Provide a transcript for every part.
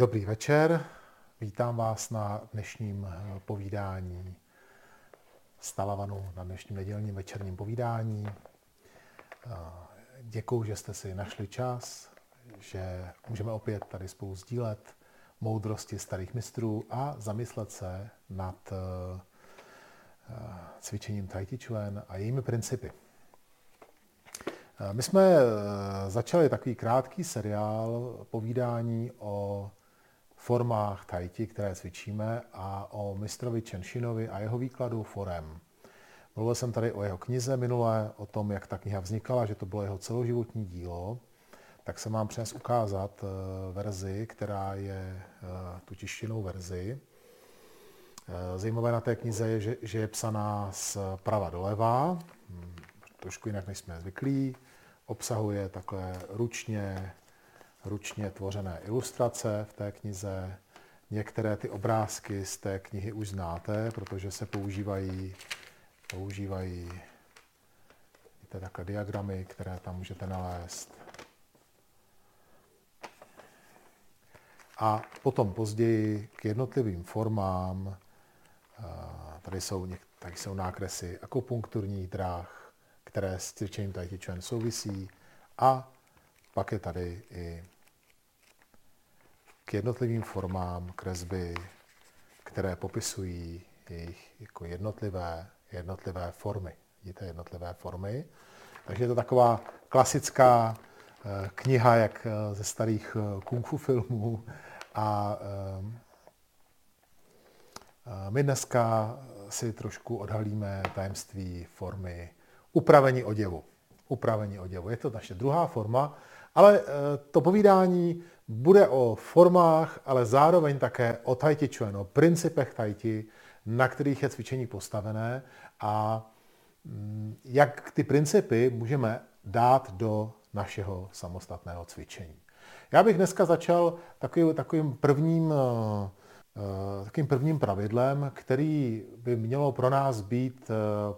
Dobrý večer, vítám vás na dnešním povídání z Talavanu, na dnešním nedělním večerním povídání. Děkuju, že jste si našli čas, že můžeme opět tady spolu sdílet moudrosti starých mistrů a zamyslet se nad cvičením Tai Chi Chuan a jejími principy. My jsme začali takový krátký seriál povídání o formách Tai Chi, které cvičíme, a o mistrovi Chen Xinovi a jeho výkladu forem. Mluvil jsem tady o jeho knize minule, o tom, jak ta kniha vznikala, že to bylo jeho celoživotní dílo. Tak jsem vám přines ukázat verzi, která je tu češtinnou verzi. Zajímavé na té knize je, že je psaná zprava doleva, trošku jinak, než jsme zvyklí. Obsahuje takové ručně tvořené ilustrace v té knize. Některé ty obrázky z té knihy už znáte, protože se používají takové diagramy, které tam můžete nalézt. A potom později k jednotlivým formám, tady jsou nákresy akupunkturních dráh, které s cvičením Tai Chi Chuan souvisí, a pak je tady i k jednotlivým formám kresby, které popisují jejich jako jednotlivé formy. Vidíte, jednotlivé formy. Takže je to taková klasická kniha, jak ze starých kung fu filmů. A my dneska si trošku odhalíme tajemství formy upravení oděvu. Je to naše druhá forma, ale to povídání bude o formách, ale zároveň také o Tai Chi Chuan, o principech Tai Chi, na kterých je cvičení postavené, a jak ty principy můžeme dát do našeho samostatného cvičení. Já bych dneska začal takovým prvním pravidlem, který by mělo pro nás být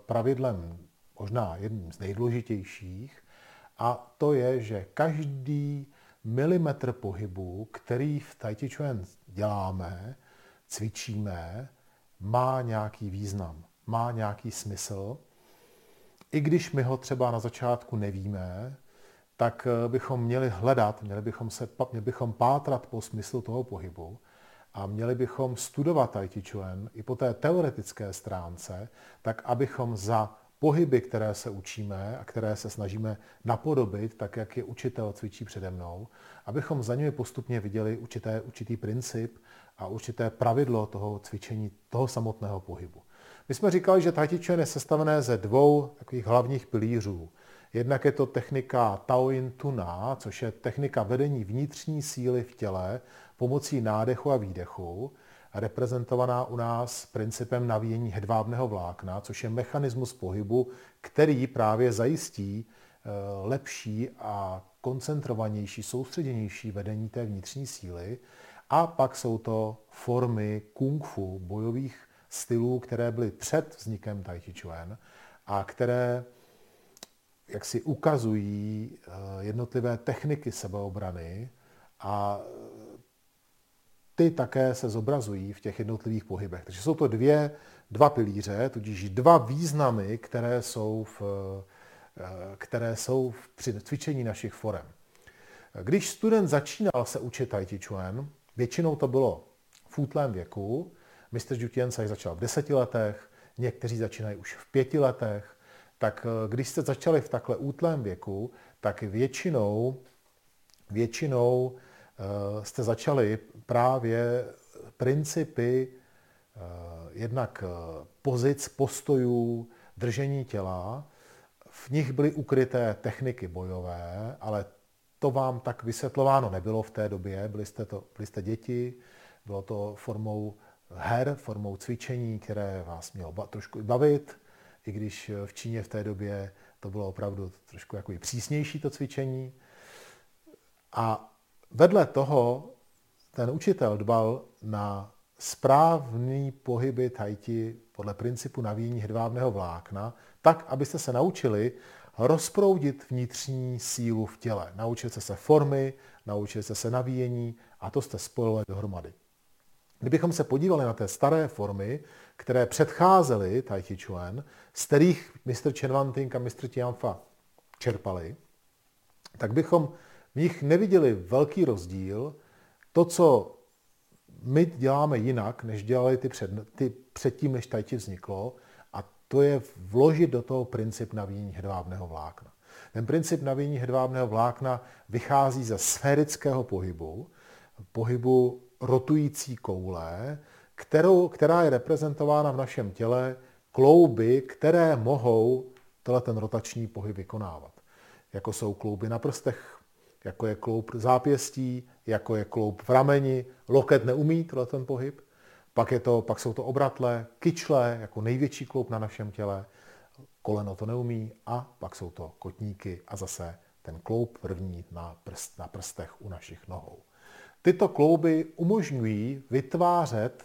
pravidlem možná jedním z nejdůležitějších, a to je, že každý milimetr pohybu, který v Tai Chi Chuan děláme, cvičíme, má nějaký význam, má nějaký smysl. I když my ho třeba na začátku nevíme, tak bychom měli hledat, měli bychom pátrat po smyslu toho pohybu a měli bychom studovat Tai Chi Chuan i po té teoretické stránce, tak abychom za pohyby, které se učíme a které se snažíme napodobit, tak jak je učitel cvičí přede mnou, abychom za nimi postupně viděli určitý princip a určité pravidlo toho cvičení, toho samotného pohybu. My jsme říkali, že Tai Chi Chuan je sestavené ze dvou takových hlavních pilířů. Jednak je to technika Tao Yin Tu Na, což je technika vedení vnitřní síly v těle pomocí nádechu a výdechu, reprezentovaná u nás principem navíjení hedvábného vlákna, což je mechanismus pohybu, který právě zajistí lepší a koncentrovanější, soustředěnější vedení té vnitřní síly. A pak jsou to formy kung fu, bojových stylů, které byly před vznikem Tai Chi Chuan a které jaksi ukazují jednotlivé techniky sebeobrany, a ty také se zobrazují v těch jednotlivých pohybech. Takže jsou to dva pilíře, tudíž dva významy, které jsou při cvičení našich forem. Když student začínal se učit Tai Chi Chuan, většinou to bylo v útlém věku, mistr Zhu Tianzai začal v 10 letech, někteří začínají už v 5 letech, tak když jste začali v takhle útlém věku, tak většinou jste začali právě principy jednak pozic, postojů, držení těla. V nich byly ukryté techniky bojové, ale to vám tak vysvětlováno nebylo v té době. Byli jste děti, bylo to formou her, formou cvičení, které vás mělo trošku bavit, i když v Číně v té době to bylo opravdu trošku jako přísnější to cvičení. A vedle toho ten učitel dbal na správný pohyby Tai Chi podle principu navíjení hedvábného vlákna, tak, abyste se naučili rozproudit vnitřní sílu v těle. Naučili jste se formy, naučili jste se navíjení a to jste spojili dohromady. Kdybychom se podívali na té staré formy, které předcházely Tai Chi Chuan, z kterých mistr Chen Wangting a mistr Tian Fa čerpali, tak bychom v nich neviděli velký rozdíl. To, co my děláme jinak, než dělali ty předtím, než Tai Chi vzniklo, a to je vložit do toho princip navíjení hedvábného vlákna. Ten princip navíjení hedvábného vlákna vychází ze sférického pohybu rotující koule, která je reprezentována v našem těle klouby, které mohou ten rotační pohyb vykonávat. Jako jsou klouby na prstech, jako je kloub zápěstí, jako je kloub v rameni, loket neumí ten pohyb, pak jsou to obratle, kyčle, jako největší kloub na našem těle, koleno to neumí a pak jsou to kotníky a zase ten kloub první na prstech u našich nohou. Tyto klouby umožňují vytvářet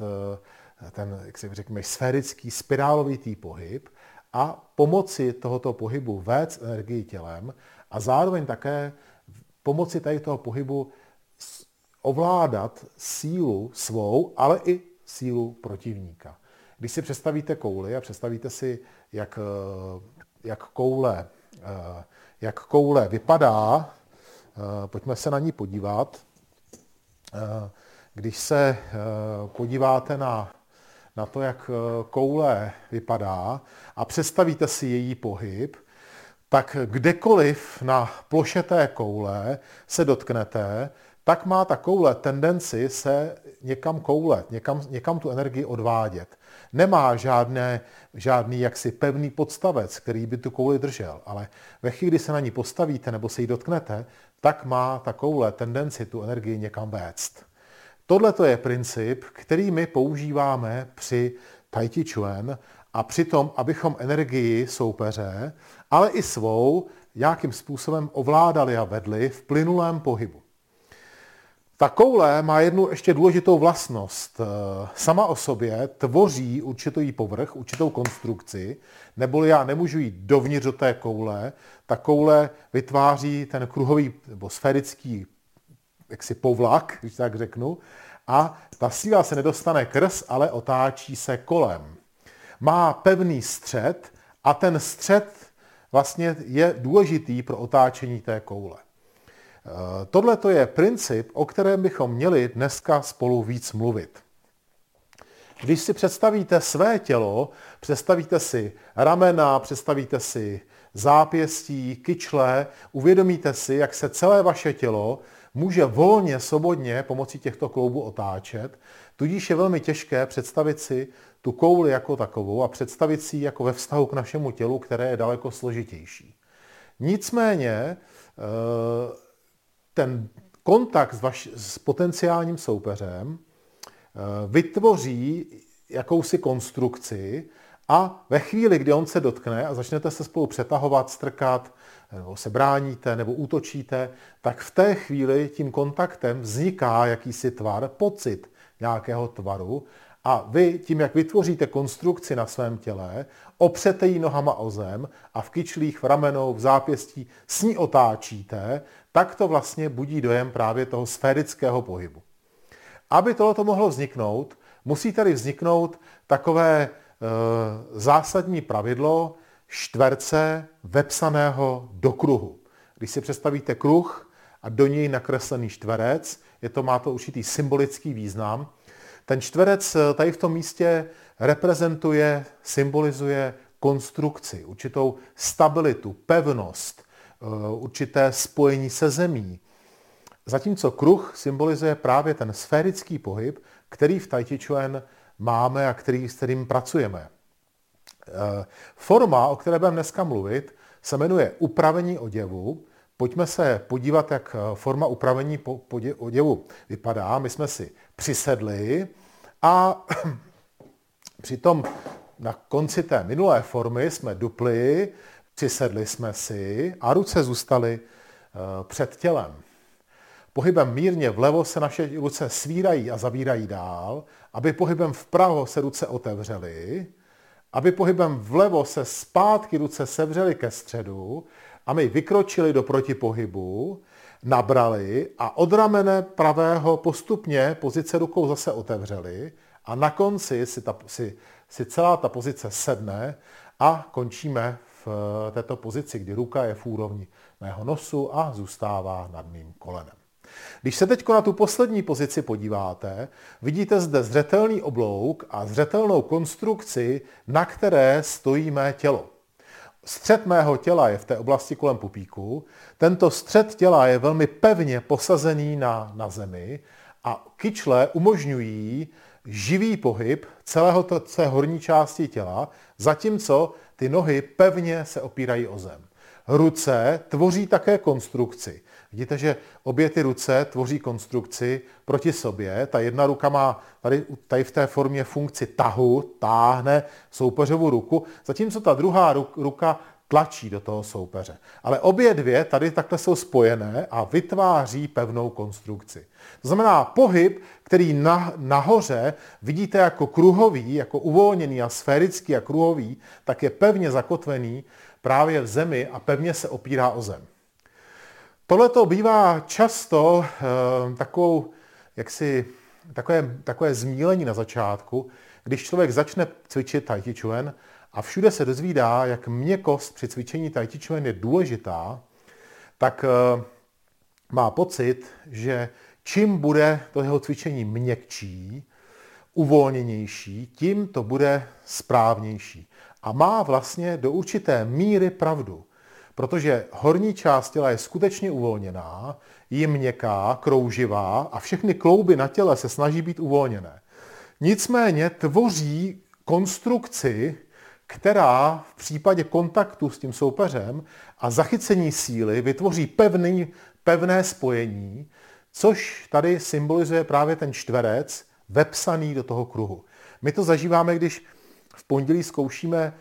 ten, jak se řekněme, sférický, spirálovitý pohyb a pomoci tohoto pohybu vést energii tělem a zároveň také pomoci tady toho pohybu ovládat sílu svou, ale i sílu protivníka. Když si představíte kouli a představíte si, jak koule vypadá, pojďme se na ní podívat. Když se podíváte na to, jak koule vypadá a představíte si její pohyb, tak kdekoliv na ploše té koule se dotknete, tak má ta koule tendenci se někam koulet, někam tu energii odvádět. Nemá žádný jaksi pevný podstavec, který by tu kouli držel, ale ve chvíli, kdy se na ní postavíte nebo se jí dotknete, tak má ta koule tendenci tu energii někam vést. Tohle to je princip, který my používáme při Tai Chi Chuan a při tom, abychom energii soupeře, ale i svou, nějakým způsobem ovládali a vedli v plynulém pohybu. Ta koule má jednu ještě důležitou vlastnost. Sama o sobě tvoří určitý povrch, určitou konstrukci, neboli já nemůžu jít dovnitř do té koule. Ta koule vytváří ten kruhový nebo sférický povlak, když tak řeknu, a ta síla se nedostane krz, ale otáčí se kolem. Má pevný střed a ten střed vlastně je důležitý pro otáčení té koule. Tohle to je princip, o kterém bychom měli dneska spolu víc mluvit. Když si představíte své tělo, představíte si ramena, představíte si zápěstí, kyčle, uvědomíte si, jak se celé vaše tělo může volně, svobodně pomocí těchto kloubů otáčet, tudíž je velmi těžké představit si tu kouli jako takovou a představit si ji jako ve vztahu k našemu tělu, které je daleko složitější. Nicméně ten kontakt s potenciálním soupeřem vytvoří jakousi konstrukci a ve chvíli, kdy on se dotkne a začnete se spolu přetahovat, strkat, nebo se bráníte, nebo útočíte, tak v té chvíli tím kontaktem vzniká jakýsi tvar, pocit nějakého tvaru a vy tím, jak vytvoříte konstrukci na svém těle, opřete ji nohama o zem a v kyčlích, v ramenou, v zápěstí s ní otáčíte, tak to vlastně budí dojem právě toho sférického pohybu. Aby tohleto mohlo vzniknout, musí tady vzniknout takové zásadní pravidlo čtverce vepsaného do kruhu. Když si představíte kruh a do něj nakreslený čtverec, má to určitý symbolický význam. Ten čtverec tady v tom místě reprezentuje, symbolizuje konstrukci, určitou stabilitu, pevnost, určité spojení se zemí. Zatímco kruh symbolizuje právě ten sférický pohyb, který v Tai Chi Chuan máme a s kterým pracujeme. Forma, o které budeme dneska mluvit, se jmenuje upravení oděvu. Pojďme se podívat, jak forma upravení oděvu vypadá. My jsme si přisedli a přitom na konci té minulé formy jsme dupli, přisedli jsme si a ruce zůstaly před tělem. Pohybem mírně vlevo se naše ruce svírají a zavírají dál, aby pohybem vpravo se ruce otevřely, aby pohybem vlevo se zpátky ruce sevřely ke středu a my vykročili do protipohybu, nabrali a od ramene pravého postupně pozice rukou zase otevřeli a na konci si celá ta pozice sedne a končíme v této pozici, kdy ruka je v úrovni mého nosu a zůstává nad mým kolenem. Když se teď na tu poslední pozici podíváte, vidíte zde zřetelný oblouk a zřetelnou konstrukci, na které stojí mé tělo. Střed mého těla je v té oblasti kolem pupíku. Tento střed těla je velmi pevně posazený na zemi a kyčle umožňují živý pohyb celého té horní části těla, zatímco ty nohy pevně se opírají o zem. Ruce tvoří také konstrukci. Vidíte, že obě ty ruce tvoří konstrukci proti sobě. Ta jedna ruka má tady v té formě funkci tahu, táhne soupeřovu ruku, zatímco ta druhá ruka tlačí do toho soupeře. Ale obě dvě tady takhle jsou spojené a vytváří pevnou konstrukci. To znamená pohyb, který nahoře vidíte jako kruhový, jako uvolněný a sférický a kruhový, tak je pevně zakotvený právě v zemi a pevně se opírá o zem. Tohleto bývá často takové zmílení na začátku, když člověk začne cvičit tai chi chuan a všude se dozvídá, jak měkkost při cvičení tai chi chuan je důležitá, tak má pocit, že čím bude to jeho cvičení měkčí, uvolněnější, tím to bude správnější. A má vlastně do určité míry pravdu, protože horní část těla je skutečně uvolněná, je měkká, krouživá a všechny klouby na těle se snaží být uvolněné. Nicméně tvoří konstrukci, která v případě kontaktu s tím soupeřem a zachycení síly vytvoří pevné spojení, což tady symbolizuje právě ten čtverec vepsaný do toho kruhu. My to zažíváme, když v pondělí zkoušíme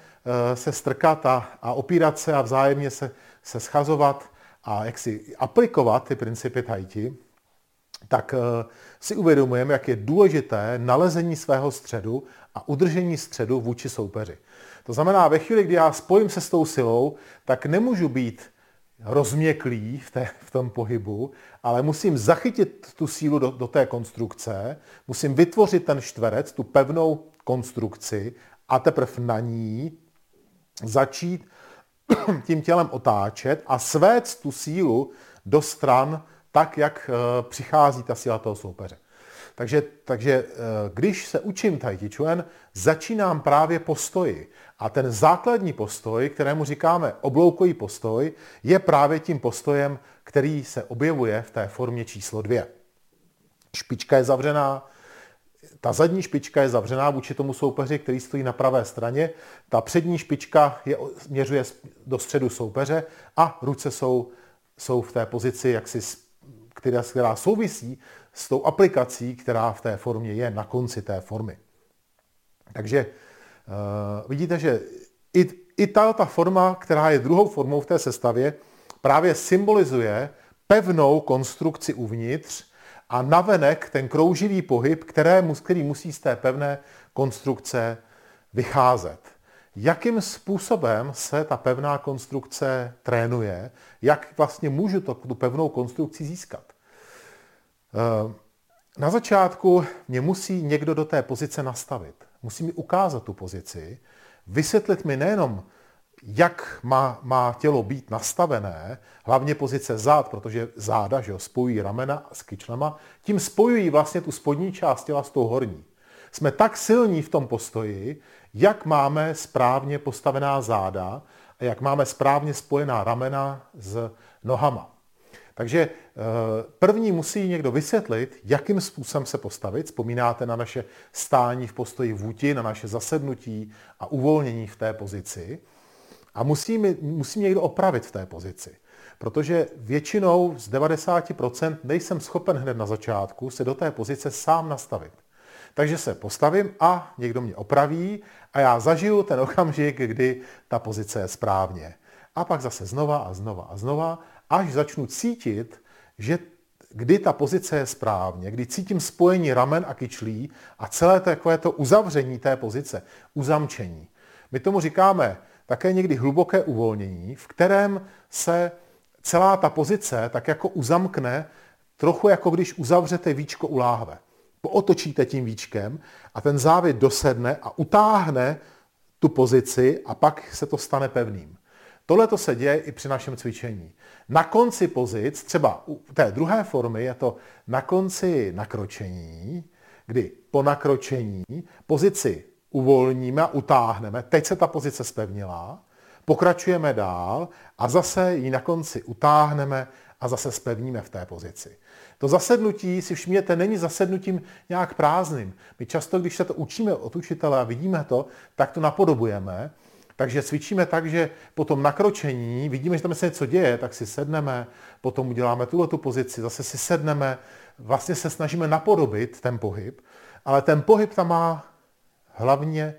se strkat a opírat se a vzájemně se schazovat a jak si aplikovat ty principy tai chi, tak si uvědomujeme, jak je důležité nalezení svého středu a udržení středu vůči soupeři. To znamená, ve chvíli, kdy já spojím se s tou silou, tak nemůžu být rozměklý v tom pohybu, ale musím zachytit tu sílu do té konstrukce, musím vytvořit ten čtverec, tu pevnou konstrukci a teprve na ní začít tím tělem otáčet a svéct tu sílu do stran tak, jak přichází ta síla toho soupeře. Takže když se učím tai chi chuan, začínám právě postoji. A ten základní postoj, kterému říkáme obloukový postoj, je právě tím postojem, který se objevuje v té formě číslo 2. Špička je zavřená, ta zadní špička je zavřená vůči tomu soupeři, který stojí na pravé straně, ta přední špička směřuje do středu soupeře a ruce jsou v té pozici, která souvisí s tou aplikací, která v té formě je na konci té formy. Takže vidíte, že i ta forma, která je druhou formou v té sestavě, právě symbolizuje pevnou konstrukci uvnitř a navenek ten krouživý pohyb, který musí z té pevné konstrukce vycházet. Jakým způsobem se ta pevná konstrukce trénuje? Jak vlastně můžu tu pevnou konstrukci získat? Na začátku mě musí někdo do té pozice nastavit. Musí mi ukázat tu pozici, vysvětlit mi nejenom, jak má tělo být nastavené, hlavně pozice zád, protože záda spojují ramena s kyčlema, tím spojují vlastně tu spodní část těla s tou horní. Jsme tak silní v tom postoji, jak máme správně postavená záda a jak máme správně spojená ramena s nohama. Takže první musí někdo vysvětlit, jakým způsobem se postavit. Vzpomínáte na naše stání v postoji vůti, na naše zasednutí a uvolnění v té pozici. A musí někdo opravit v té pozici. Protože většinou z 90% nejsem schopen hned na začátku se do té pozice sám nastavit. Takže se postavím a někdo mě opraví a já zažiju ten okamžik, kdy ta pozice je správně. A pak zase znova, až začnu cítit, že kdy ta pozice je správně, kdy cítím spojení ramen a kyčlí a celé takovéto uzavření té pozice, uzamčení. My tomu říkáme také někdy hluboké uvolnění, v kterém se celá ta pozice tak jako uzamkne, trochu jako když uzavřete víčko u láhve. Pootočíte tím víčkem a ten závit dosedne a utáhne tu pozici a pak se to stane pevným. Tohle to se děje i při našem cvičení. Na konci pozic, třeba u té druhé formy je to na konci nakročení, kdy po nakročení pozici uvolníme a utáhneme. Teď se ta pozice spevnila, pokračujeme dál a zase ji na konci utáhneme a zase spevníme v té pozici. To zasednutí, si všimněte, není zasednutím nějak prázdným. My často, když se to učíme od učitele a vidíme to, tak to napodobujeme. Takže cvičíme tak, že po tom nakročení vidíme, že tam se něco děje, tak si sedneme, potom uděláme tuhletu pozici, zase si sedneme, vlastně se snažíme napodobit ten pohyb, ale ten pohyb tam má hlavně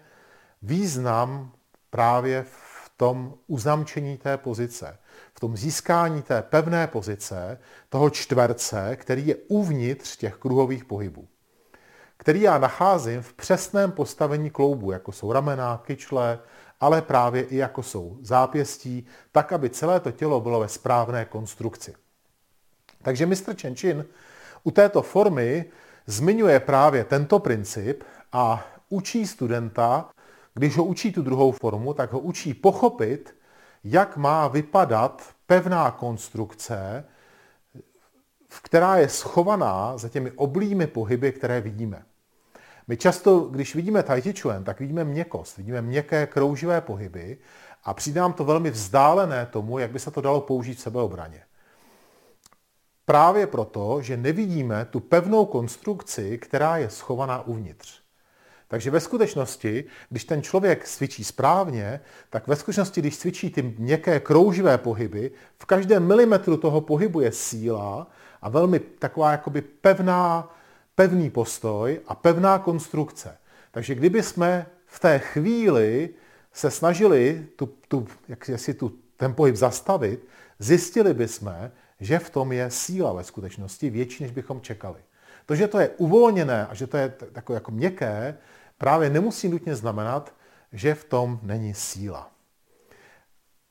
význam právě v tom uzamčení té pozice, v tom získání té pevné pozice, toho čtverce, který je uvnitř těch kruhových pohybů, který já nacházím v přesném postavení kloubu, jako jsou ramena, kyčle, ale právě i jako jsou zápěstí, tak, aby celé to tělo bylo ve správné konstrukci. Takže mistr Chen Xin u této formy zmiňuje právě tento princip a učí studenta, když ho učí tu druhou formu, tak ho učí pochopit, jak má vypadat pevná konstrukce, která je schovaná za těmi oblými pohyby, které vidíme. My často, když vidíme tai chi chuan, tak vidíme měkkost, vidíme měkké krouživé pohyby a přijde nám to velmi vzdálené tomu, jak by se to dalo použít v sebeobraně. Právě proto, že nevidíme tu pevnou konstrukci, která je schovaná uvnitř. Takže ve skutečnosti, když ten člověk cvičí správně, tak ve skutečnosti, když cvičí ty měkké krouživé pohyby, v každém milimetru toho pohybu je síla a velmi taková jakoby pevný postoj a pevná konstrukce. Takže kdyby jsme v té chvíli se snažili ten pohyb zastavit, zjistili bychom, že v tom je síla ve skutečnosti větší, než bychom čekali. To, že to je uvolněné a že to je takové jako měkké, právě nemusí nutně znamenat, že v tom není síla.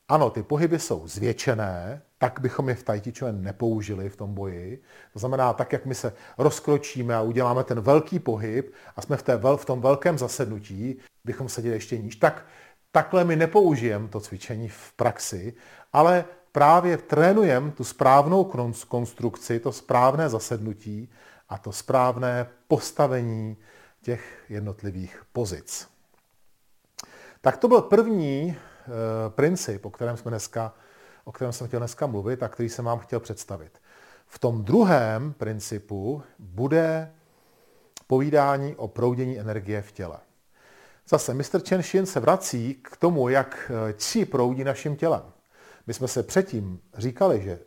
Ano, ty pohyby jsou zvětšené, tak bychom je v tai chi chuan nepoužili v tom boji. To znamená, tak jak my se rozkročíme a uděláme ten velký pohyb a jsme v tom velkém zasednutí, bychom seděli ještě níž. Takhle my nepoužijeme to cvičení v praxi, ale právě trénujeme tu správnou konstrukci, to správné zasednutí a to správné postavení těch jednotlivých pozic. Tak to byl první princip, o kterém jsem chtěl dneska mluvit a který jsem vám chtěl představit. V tom druhém principu bude povídání o proudění energie v těle. Zase mistr Chen Xin se vrací k tomu, jak qi proudí naším tělem. My jsme se předtím říkali, že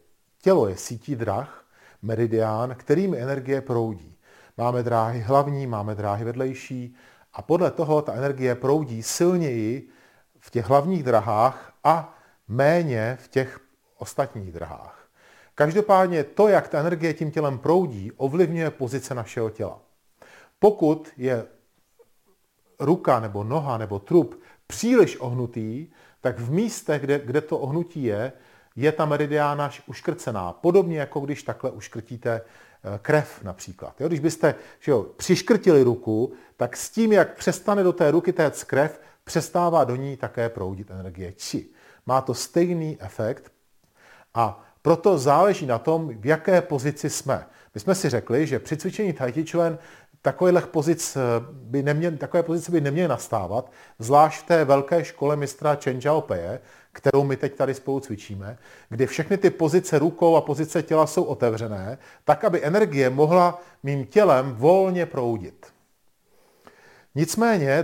tělo je sítí drah, meridián, kterými energie proudí. Máme dráhy hlavní, máme dráhy vedlejší a podle toho ta energie proudí silněji v těch hlavních drahách a méně v těch ostatních drahách. Každopádně to, jak ta energie tím tělem proudí, ovlivňuje pozice našeho těla. Pokud je ruka nebo noha nebo trup příliš ohnutý, tak v místech, kde to ohnutí je ta meridiána uškrcená. Podobně jako když takhle uškrtíte krev například. Jo, když byste přiškrtili ruku, tak s tím, jak přestane do té ruky téct krev, přestává do ní také proudit energie qi. Má to stejný efekt a proto záleží na tom, v jaké pozici jsme. My jsme si řekli, že při cvičení tai chi chuan takové pozice by neměly nastávat, zvlášť v té velké škole mistra Chen Zhao Peje, kterou my teď tady spolu cvičíme, kde všechny ty pozice rukou a pozice těla jsou otevřené, tak, aby energie mohla mým tělem volně proudit. Nicméně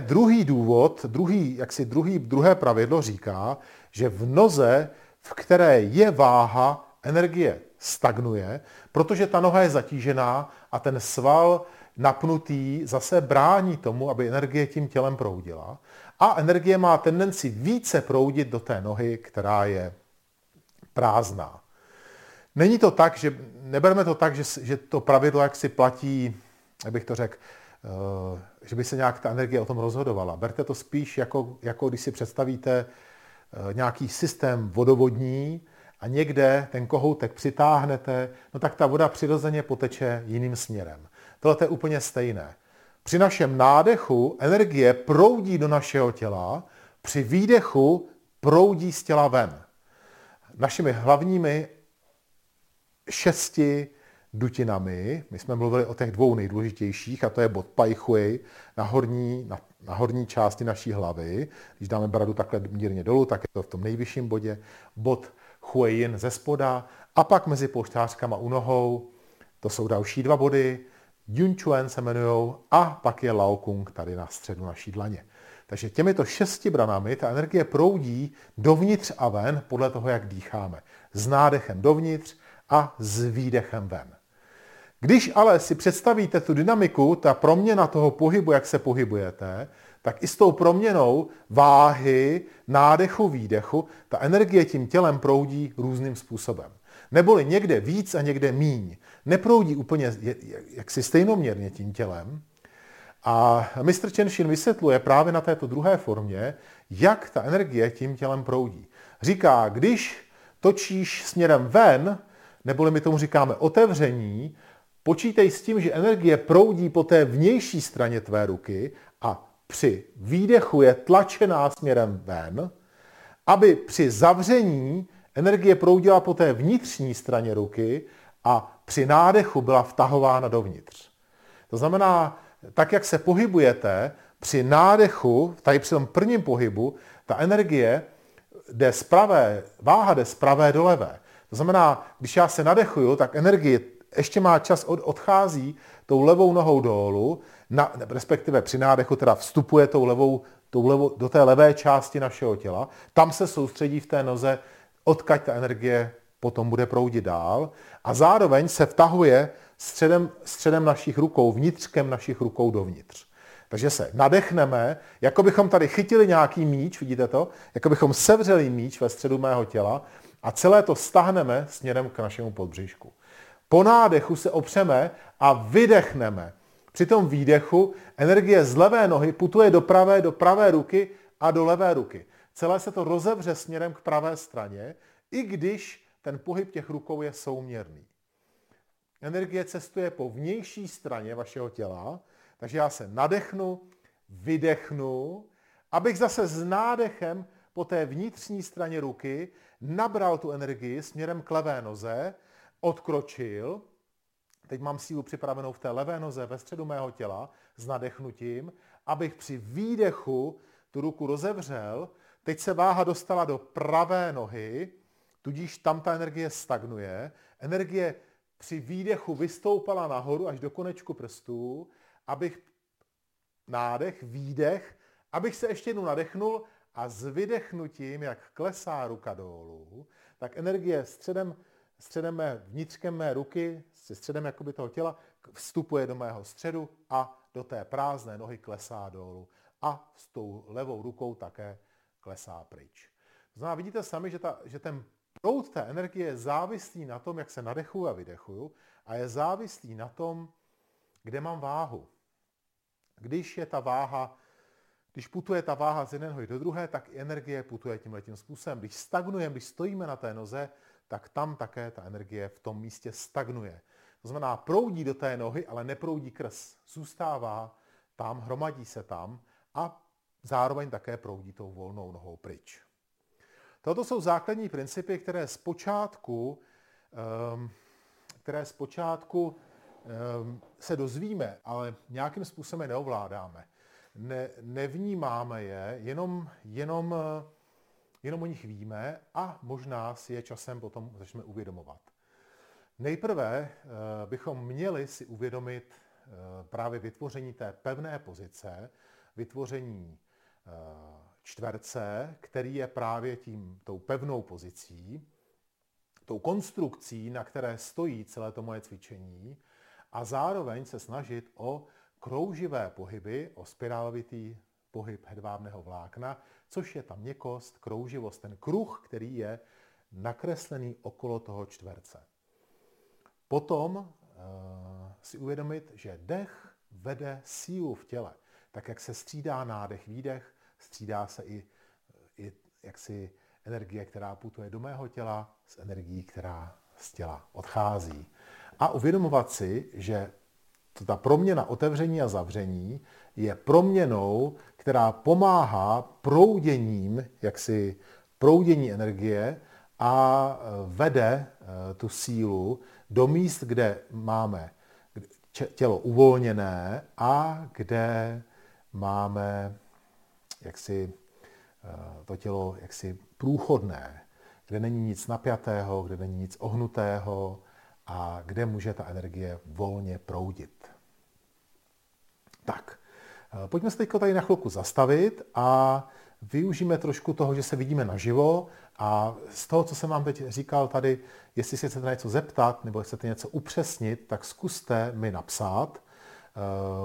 druhé pravidlo říká, že v noze, v které je váha, energie stagnuje, protože ta noha je zatížená a ten sval napnutý zase brání tomu, aby energie tím tělem proudila. A energie má tendenci více proudit do té nohy, která je prázdná. Není to tak, že to pravidlo jaksi platí, jak bych to řekl, že by se nějak ta energie o tom rozhodovala. Berte to spíš jako když si představíte nějaký systém vodovodní a a někde ten kohoutek přitáhnete, no tak ta voda přirozeně poteče jiným směrem. Tohle je úplně stejné. Při našem nádechu energie proudí do našeho těla, při výdechu proudí z těla ven. Našimi hlavními 6 dutinami, my jsme mluvili o těch 2 nejdůležitějších, a to je bod Pai Chui na horní části naší hlavy. Když dáme bradu takhle mírně dolů, tak je to v tom nejvyšším bodě. Bod Chui Yin ze spoda a pak mezi polštářkama u nohou, to jsou další 2 body. Yun Chuan se jmenujou a pak je Lao Kung tady na středu naší dlaně. Takže těmito 6 branami ta energie proudí dovnitř a ven podle toho, jak dýcháme. S nádechem dovnitř a s výdechem ven. Když ale si představíte tu dynamiku, ta proměna toho pohybu, jak se pohybujete, tak i s tou proměnou váhy, nádechu, výdechu, ta energie tím tělem proudí různým způsobem. Neboli někde víc a někde míň. Neproudí úplně jaksi stejnoměrně tím tělem. A mistr Chen Xin vysvětluje právě na této druhé formě, jak ta energie tím tělem proudí. Říká, když točíš směrem ven, neboli my tomu říkáme otevření, počítej s tím, že energie proudí po té vnější straně tvé ruky a při výdechu je tlačená směrem ven, aby při zavření energie proudila po té vnitřní straně ruky a při nádechu byla vtahována dovnitř. To znamená, tak jak se pohybujete, při nádechu, tady při tom prvním pohybu, ta energie jde z pravé, váha jde z pravé do levé. To znamená, když já se nadechuju, tak energie ještě má čas, odchází tou levou nohou dolů, respektive při nádechu teda vstupuje tou levou do té levé části našeho těla, tam se soustředí v té noze, odkud ta energie potom bude proudit dál a zároveň se vtahuje středem našich rukou, vnitřkem našich rukou dovnitř. Takže se nadechneme, jako bychom tady chytili nějaký míč, vidíte to? Jako bychom sevřeli míč ve středu mého těla a celé to stáhneme směrem k našemu podbříšku. Po nádechu se opřeme a vydechneme. Při tom výdechu energie z levé nohy putuje do pravé ruky a do levé ruky. Celé se to rozevře směrem k pravé straně, i když ten pohyb těch rukou je souměrný. Energie cestuje po vnější straně vašeho těla, takže já se nadechnu, vydechnu, abych zase s nádechem po té vnitřní straně ruky nabral tu energii směrem k levé noze, odkročil, teď mám sílu připravenou v té levé noze ve středu mého těla s nadechnutím, abych při výdechu tu ruku rozevřel, teď se váha dostala do pravé nohy, tudíž tam ta energie stagnuje. Energie při výdechu vystoupala nahoru až do konečku prstů, abych nádech, výdech, abych se ještě jednou nadechnul a s vydechnutím, jak klesá ruka dolů, tak energie středem vnitřkem mé ruky, se středem jakoby toho těla, vstupuje do mého středu a do té prázdné nohy klesá dolů. A s tou levou rukou také klesá pryč. To znamená, vidíte sami, že ten proud té energie je závislý na tom, jak se nadechuju a vydechuju a je závislý na tom, kde mám váhu. Když putuje ta váha z jedné nohy do druhé, tak i energie putuje tímhletím způsobem. Když stagnujeme, když stojíme na té noze, tak tam také ta energie v tom místě stagnuje. To znamená, proudí do té nohy, ale neproudí krz. Zůstává tam, hromadí se tam a zároveň také proudí tou volnou nohou pryč. Toto jsou základní principy, které zpočátku se dozvíme, ale nějakým způsobem neovládáme. Nevnímáme je, jenom o nich víme a možná si je časem potom začneme uvědomovat. Nejprve bychom měli si uvědomit právě vytvoření té pevné pozice, vytvoření čtverce, který je právě tou pevnou pozicí, tou konstrukcí, na které stojí celé to moje cvičení a zároveň se snažit o krouživé pohyby, o spirálovitý pohyb hedvábného vlákna, což je ta měkost, krouživost, ten kruh, který je nakreslený okolo toho čtverce. Potom si uvědomit, že dech vede sílu v těle. Tak jak se střídá nádech, výdech, střídá se i jaksi energie, která putuje do mého těla, s energií, která z těla odchází. A uvědomovat si, že ta proměna otevření a zavření je proměnou, která pomáhá proudění energie a vede tu sílu do míst, kde máme tělo uvolněné a kde máme to tělo průchodné, kde není nic napjatého, kde není nic ohnutého a kde může ta energie volně proudit. Tak, pojďme se teď tady na chvilku zastavit a využijeme trošku toho, že se vidíme naživo a z toho, co jsem vám teď říkal tady, jestli si chcete něco zeptat nebo chcete něco upřesnit, tak zkuste mi napsat.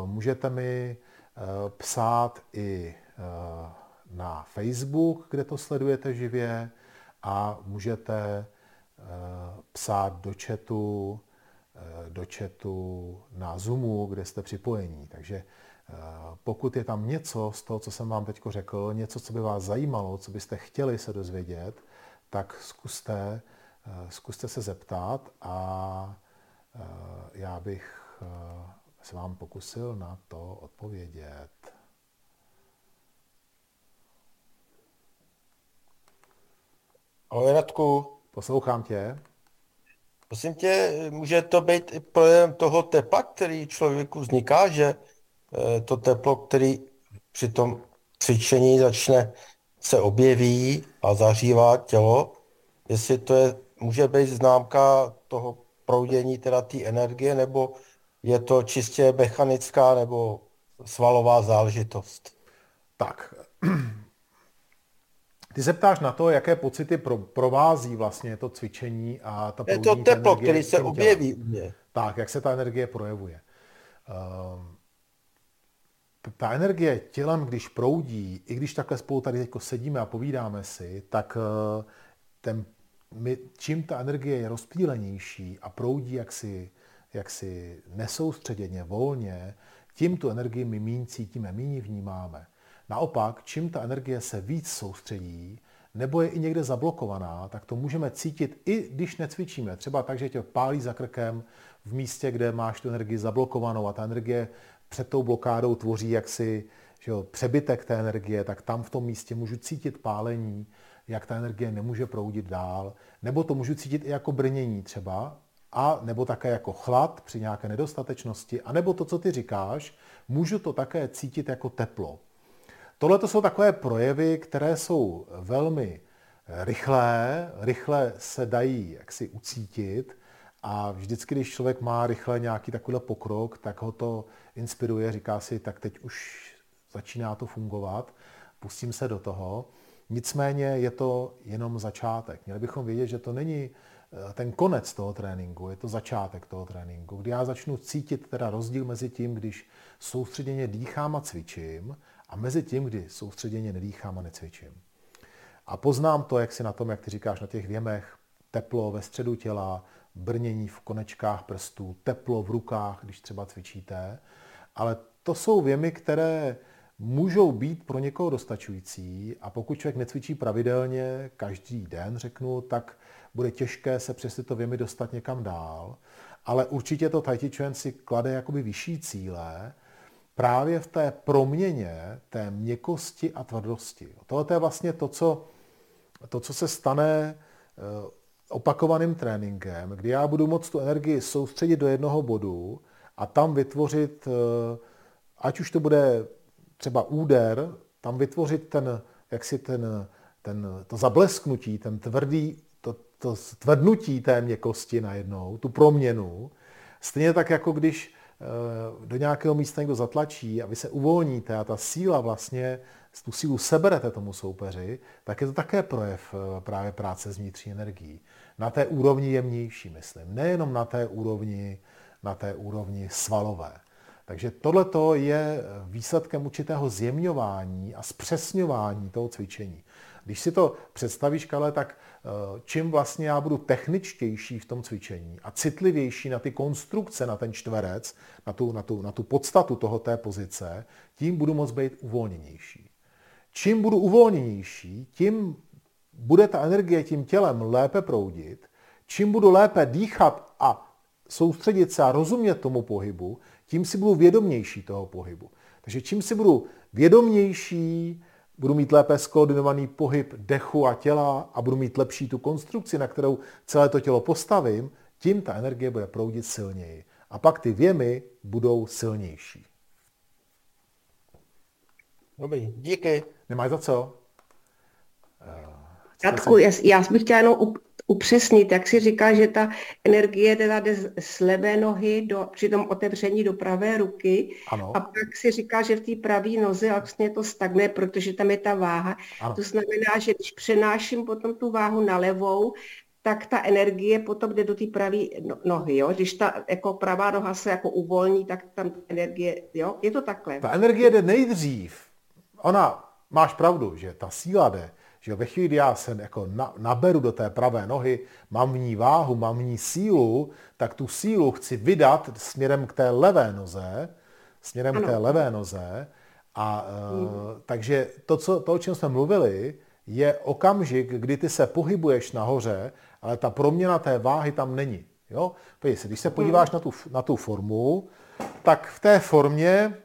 Můžete mi psát i na Facebook, kde to sledujete živě, a můžete psát do chatu na Zoomu, kde jste připojení. Takže pokud je tam něco z toho, co jsem vám teď řekl, něco, co by vás zajímalo, co byste chtěli se dozvědět, tak zkuste se zeptat a já bych se vám pokusil na to odpovědět. Ahoj Radku. Poslouchám tě. Prosím tě, může to být i projev toho tepla, který člověku vzniká, že to teplo, který při tom cvičení se objeví a zahřívá tělo, jestli to může být známka toho proudění teda té energie, nebo je to čistě mechanická nebo svalová záležitost? Tak, ty se ptáš na to, jaké pocity provází vlastně to cvičení a ta proudění. Je to teplo, který se objeví u mě. Tak, jak se ta energie projevuje. Ta energie tělem, když proudí, i když takhle spolu tady teď sedíme a povídáme si, tak čím ta energie je rozptýlenější a proudí jaksi nesoustředěně, volně, tím tu energii my míň cítíme, míň vnímáme. Naopak, čím ta energie se víc soustředí, nebo je i někde zablokovaná, tak to můžeme cítit, i když necvičíme. Třeba tak, že tě pálí za krkem v místě, kde máš tu energii zablokovanou a ta energie před tou blokádou tvoří přebytek té energie, tak tam v tom místě můžu cítit pálení, jak ta energie nemůže proudit dál, nebo to můžu cítit i jako brnění třeba, a nebo také jako chlad při nějaké nedostatečnosti, a nebo to, co ty říkáš, můžu to také cítit jako teplo. Tohle to jsou takové projevy, které jsou velmi rychle se dají ucítit a vždycky, když člověk má rychle nějaký takovýhle pokrok, tak ho to inspiruje, říká si, tak teď už začíná to fungovat, pustím se do toho. Nicméně je to jenom začátek. Měli bychom vědět, že to není ten konec toho tréninku, je to začátek toho tréninku, kdy já začnu cítit teda rozdíl mezi tím, když soustředěně dýchám a cvičím, a mezi tím, kdy soustředěně nedýchám a necvičím. A poznám to, jak si na tom, jak ty říkáš, na těch věmech, teplo ve středu těla, brnění v konečkách prstů, teplo v rukách, když třeba cvičíte. Ale to jsou věmy, které můžou být pro někoho dostačující a pokud člověk necvičí pravidelně, každý den řeknu, tak bude těžké se přes tyto věmy dostat někam dál. Ale určitě to Tai Chi Chuan si klade jakoby vyšší cíle, právě v té proměně, té měkkosti a tvrdosti. Tohle je vlastně to, co se stane opakovaným tréninkem, kdy já budu moct tu energii soustředit do jednoho bodu a tam vytvořit, ať už to bude třeba úder, tam vytvořit to zablesknutí, to tvrdnutí té měkkosti najednou, tu proměnu. Stejně tak, jako když do nějakého místa někdo zatlačí a vy se uvolníte a ta síla vlastně, tu sílu seberete tomu soupeři, tak je to také projev právě práce s vnitřní energií. Na té úrovni jemnější, myslím. Nejenom na té úrovni svalové. Takže tohleto je výsledkem určitého zjemňování a zpřesňování toho cvičení. Když si to představíš, Kale, tak čím vlastně já budu techničtější v tom cvičení a citlivější na ty konstrukce, na ten čtverec, na tu podstatu toho té pozice, tím budu moct být uvolněnější. Čím budu uvolněnější, tím bude ta energie tím tělem lépe proudit, čím budu lépe dýchat a soustředit se a rozumět tomu pohybu, tím si budu vědomější toho pohybu. Takže čím si budu vědomější, budu mít lépe skoordinovaný pohyb dechu a těla a budu mít lepší tu konstrukci, na kterou celé to tělo postavím, tím ta energie bude proudit silněji. A pak ty věmy budou silnější. Dobrý, díky. Nemáš za co? Radku, já bych chtěla jenom upřesnit, jak si říká, že ta energie teda jde z levé nohy při tom otevření do pravé ruky, ano. A pak si říká, že v té pravé noze vlastně to stagnuje, protože tam je ta váha. Ano. To znamená, že když přenáším potom tu váhu na levou, tak ta energie potom jde do té pravé nohy, jo? Když ta jako pravá noha se jako uvolní, tak tam energie, jo? Je to takhle. Ta energie jde nejdřív. Ona, máš pravdu, že ta síla jde, že ve chvíli, kdy já se jako naberu do té pravé nohy, mám v ní váhu, mám v ní sílu, tak tu sílu chci vydat směrem k té levé noze, ano. K té levé noze. A takže to, o čem jsme mluvili, je okamžik, kdy ty se pohybuješ nahoře, ale ta proměna té váhy tam není. Jo? Když se podíváš na tu formu, tak v té formě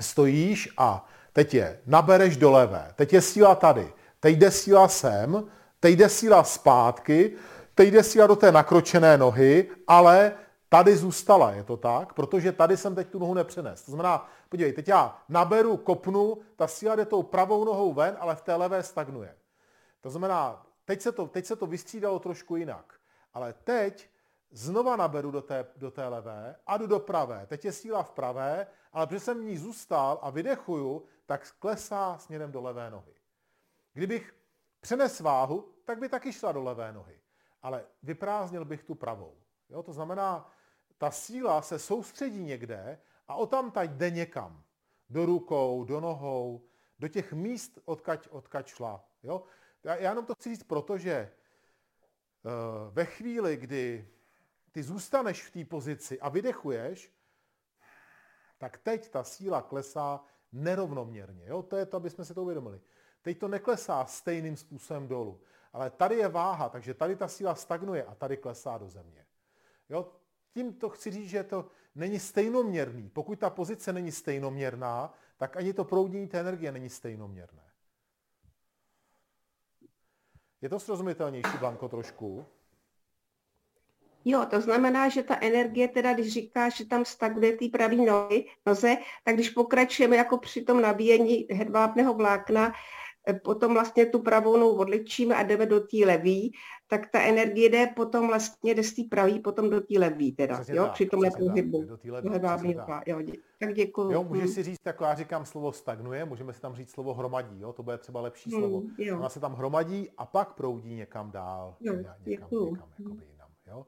stojíš a teď je nabereš do levé, teď je síla tady, teď jde síla sem, teď jde síla zpátky, teď jde síla do té nakročené nohy, ale tady zůstala, je to tak, protože tady jsem teď tu nohu nepřenes. To znamená, podívej, teď já naberu, kopnu, ta síla jde tou pravou nohou ven, ale v té levé stagnuje. To znamená, teď se to vystřídalo trošku jinak, ale teď znova naberu do té levé a jdu do pravé. Teď je síla v pravé, ale protože jsem v ní zůstal a vydechuju, tak klesá směrem do levé nohy. Kdybych přenes váhu, tak by taky šla do levé nohy, ale vyprázdnil bych tu pravou. Jo, to znamená, ta síla se soustředí někde a odtamtud jde někam. Do rukou, do nohou, do těch míst, odkaď šla. Jo? Já jenom to chci říct, protože ve chvíli, kdy ty zůstaneš v té pozici a vydechuješ, tak teď ta síla klesá nerovnoměrně. Jo? To je to, aby jsme si to uvědomili. Teď to neklesá stejným způsobem dolů, ale tady je váha, takže tady ta síla stagnuje a tady klesá do země. Jo? Tím to chci říct, že to není stejnoměrný. Pokud ta pozice není stejnoměrná, tak ani to proudění té energie není stejnoměrné. Je to srozumitelnější, Blanko, trošku? Jo, to znamená, že ta energie, teda když říkáš, že tam stagnuje té pravé noze, tak když pokračujeme jako při tom nabíjení hedvábného vlákna, potom vlastně tu pravou nohu odlečíme a jdeme do té levý, tak ta energie jde potom vlastně z té pravý, potom do té levý teda, přesně jo, tak, při tomhle pohybu. Tak děkuju. Jo, můžeš si říct, jako já říkám slovo stagnuje, můžeme si tam říct slovo hromadí, jo, to bude třeba lepší slovo. Jo. Ona se tam hromadí a pak proudí někam dál, jo, někam jakoby jinam, jo.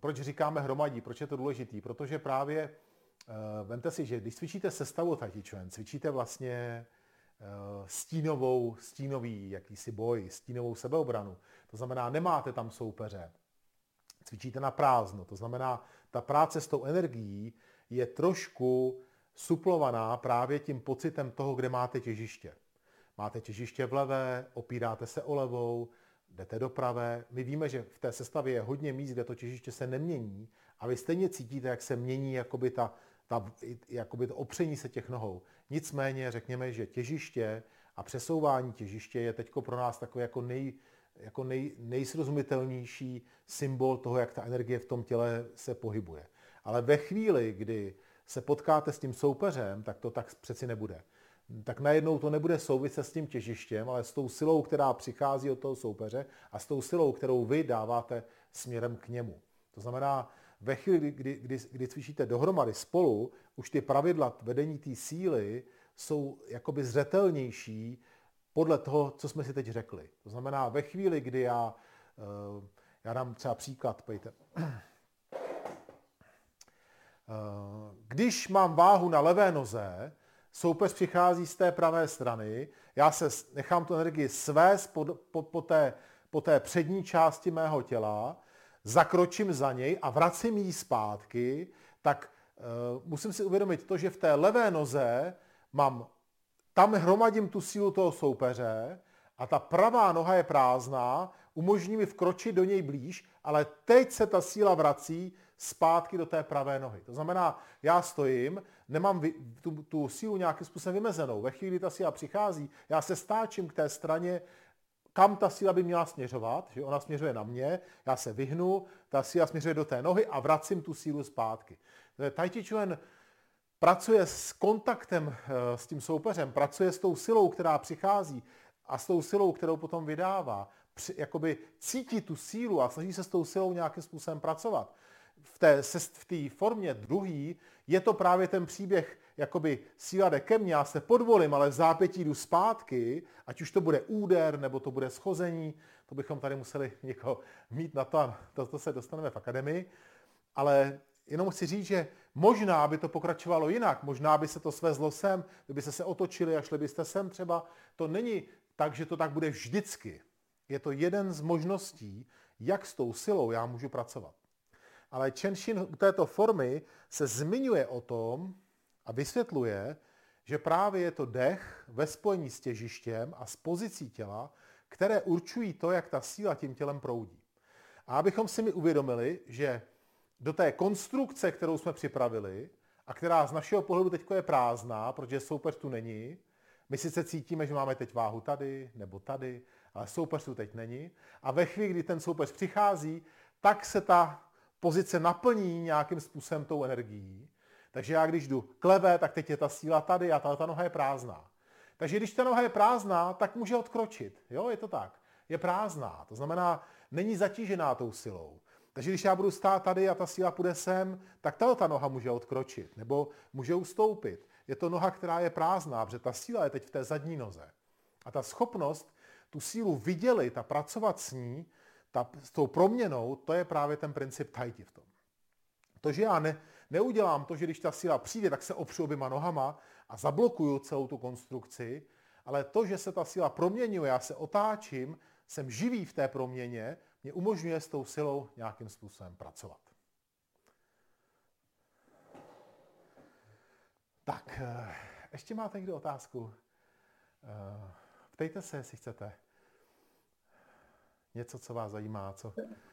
Proč říkáme hromadí, proč je to důležitý? Protože právě, vemte si, že když cvičíte sestavu tai čuan, cvičíte vlastně stínový jakýsi boj, stínovou sebeobranu. To znamená, nemáte tam soupeře. Cvičíte na prázdno. To znamená, ta práce s tou energií je trošku suplovaná právě tím pocitem toho, kde máte těžiště. Máte těžiště v levé, opíráte se o levou, jdete do pravé. My víme, že v té sestavě je hodně míst, kde to těžiště se nemění a vy stejně cítíte, jak se mění jakoby jakoby to opření se těch nohou. Nicméně řekněme, že těžiště a přesouvání těžiště je teď pro nás takový jako nejsrozumitelnější symbol toho, jak ta energie v tom těle se pohybuje. Ale ve chvíli, kdy se potkáte s tím soupeřem, tak to tak přeci nebude. Tak najednou to nebude souviset s tím těžištěm, ale s tou silou, která přichází od toho soupeře a s tou silou, kterou vy dáváte směrem k němu. To znamená, ve chvíli, kdy cvičíte dohromady spolu, už ty pravidla vedení té síly jsou jakoby zřetelnější podle toho, co jsme si teď řekli. To znamená, ve chvíli, kdy já dám třeba příklad, pojďte. Když mám váhu na levé noze, soupeř přichází z té pravé strany, já se nechám tu energii svést po té přední části mého těla, zakročím za něj a vracím ji zpátky, tak musím si uvědomit to, že v té levé noze tam hromadím tu sílu toho soupeře a ta pravá noha je prázdná, umožní mi vkročit do něj blíž, ale teď se ta síla vrací zpátky do té pravé nohy. To znamená, já stojím, nemám tu sílu nějakým způsobem vymezenou. Ve chvíli, kdy ta síla přichází, já se stáčím k té straně, kam ta síla by měla směřovat, že ona směřuje na mě, já se vyhnu, ta síla směřuje do té nohy a vracím tu sílu zpátky. Tai Chi Chuan pracuje s kontaktem s tím soupeřem, pracuje s tou silou, která přichází a s tou silou, kterou potom vydává. Jakoby cítí tu sílu a snaží se s tou silou nějakým způsobem pracovat. V té formě druhý je to právě ten příběh, jakoby síla jde ke mně, já se podvolím, ale v zápětí jdu zpátky, ať už to bude úder, nebo to bude schození, to bychom tady museli někoho mít na to, a to se dostaneme v akademii, ale jenom chci říct, že možná by to pokračovalo jinak, možná by se to svezlo sem, kdyby se otočili a šli byste sem třeba, to není tak, že to tak bude vždycky. Je to jeden z možností, jak s tou silou já můžu pracovat. Ale Chen Xin u této formy se zmiňuje o tom a vysvětluje, že právě je to dech ve spojení s těžištěm a s pozicí těla, které určují to, jak ta síla tím tělem proudí. A abychom si mi uvědomili, že do té konstrukce, kterou jsme připravili a která z našeho pohledu teď je prázdná, protože soupeř tu není, my sice cítíme, že máme teď váhu tady nebo tady, ale soupeř tu teď není. A ve chvíli, kdy ten soupeř přichází, tak se ta pozice naplní nějakým způsobem tou energií. Takže já, když jdu k levé, tak teď je ta síla tady a ta noha je prázdná. Takže když ta noha je prázdná, tak může odkročit. Jo, je to tak. Je prázdná, to znamená, není zatížená tou silou. Takže když já budu stát tady a ta síla půjde sem, tak ta noha může odkročit nebo může ustoupit. Je to noha, která je prázdná, protože ta síla je teď v té zadní noze. A ta schopnost tu sílu vydělit a pracovat s ní, s tou proměnou, to je právě ten princip tai chi v tom. To, že já neudělám to, že když ta síla přijde, tak se opřu oběma nohama a zablokuju celou tu konstrukci, ale to, že se ta síla proměňuje, já se otáčím, jsem živý v té proměně, mě umožňuje s tou silou nějakým způsobem pracovat. Tak, ještě máte někdo otázku? Ptejte se, jestli chcete. Něco, co vás zajímá, co...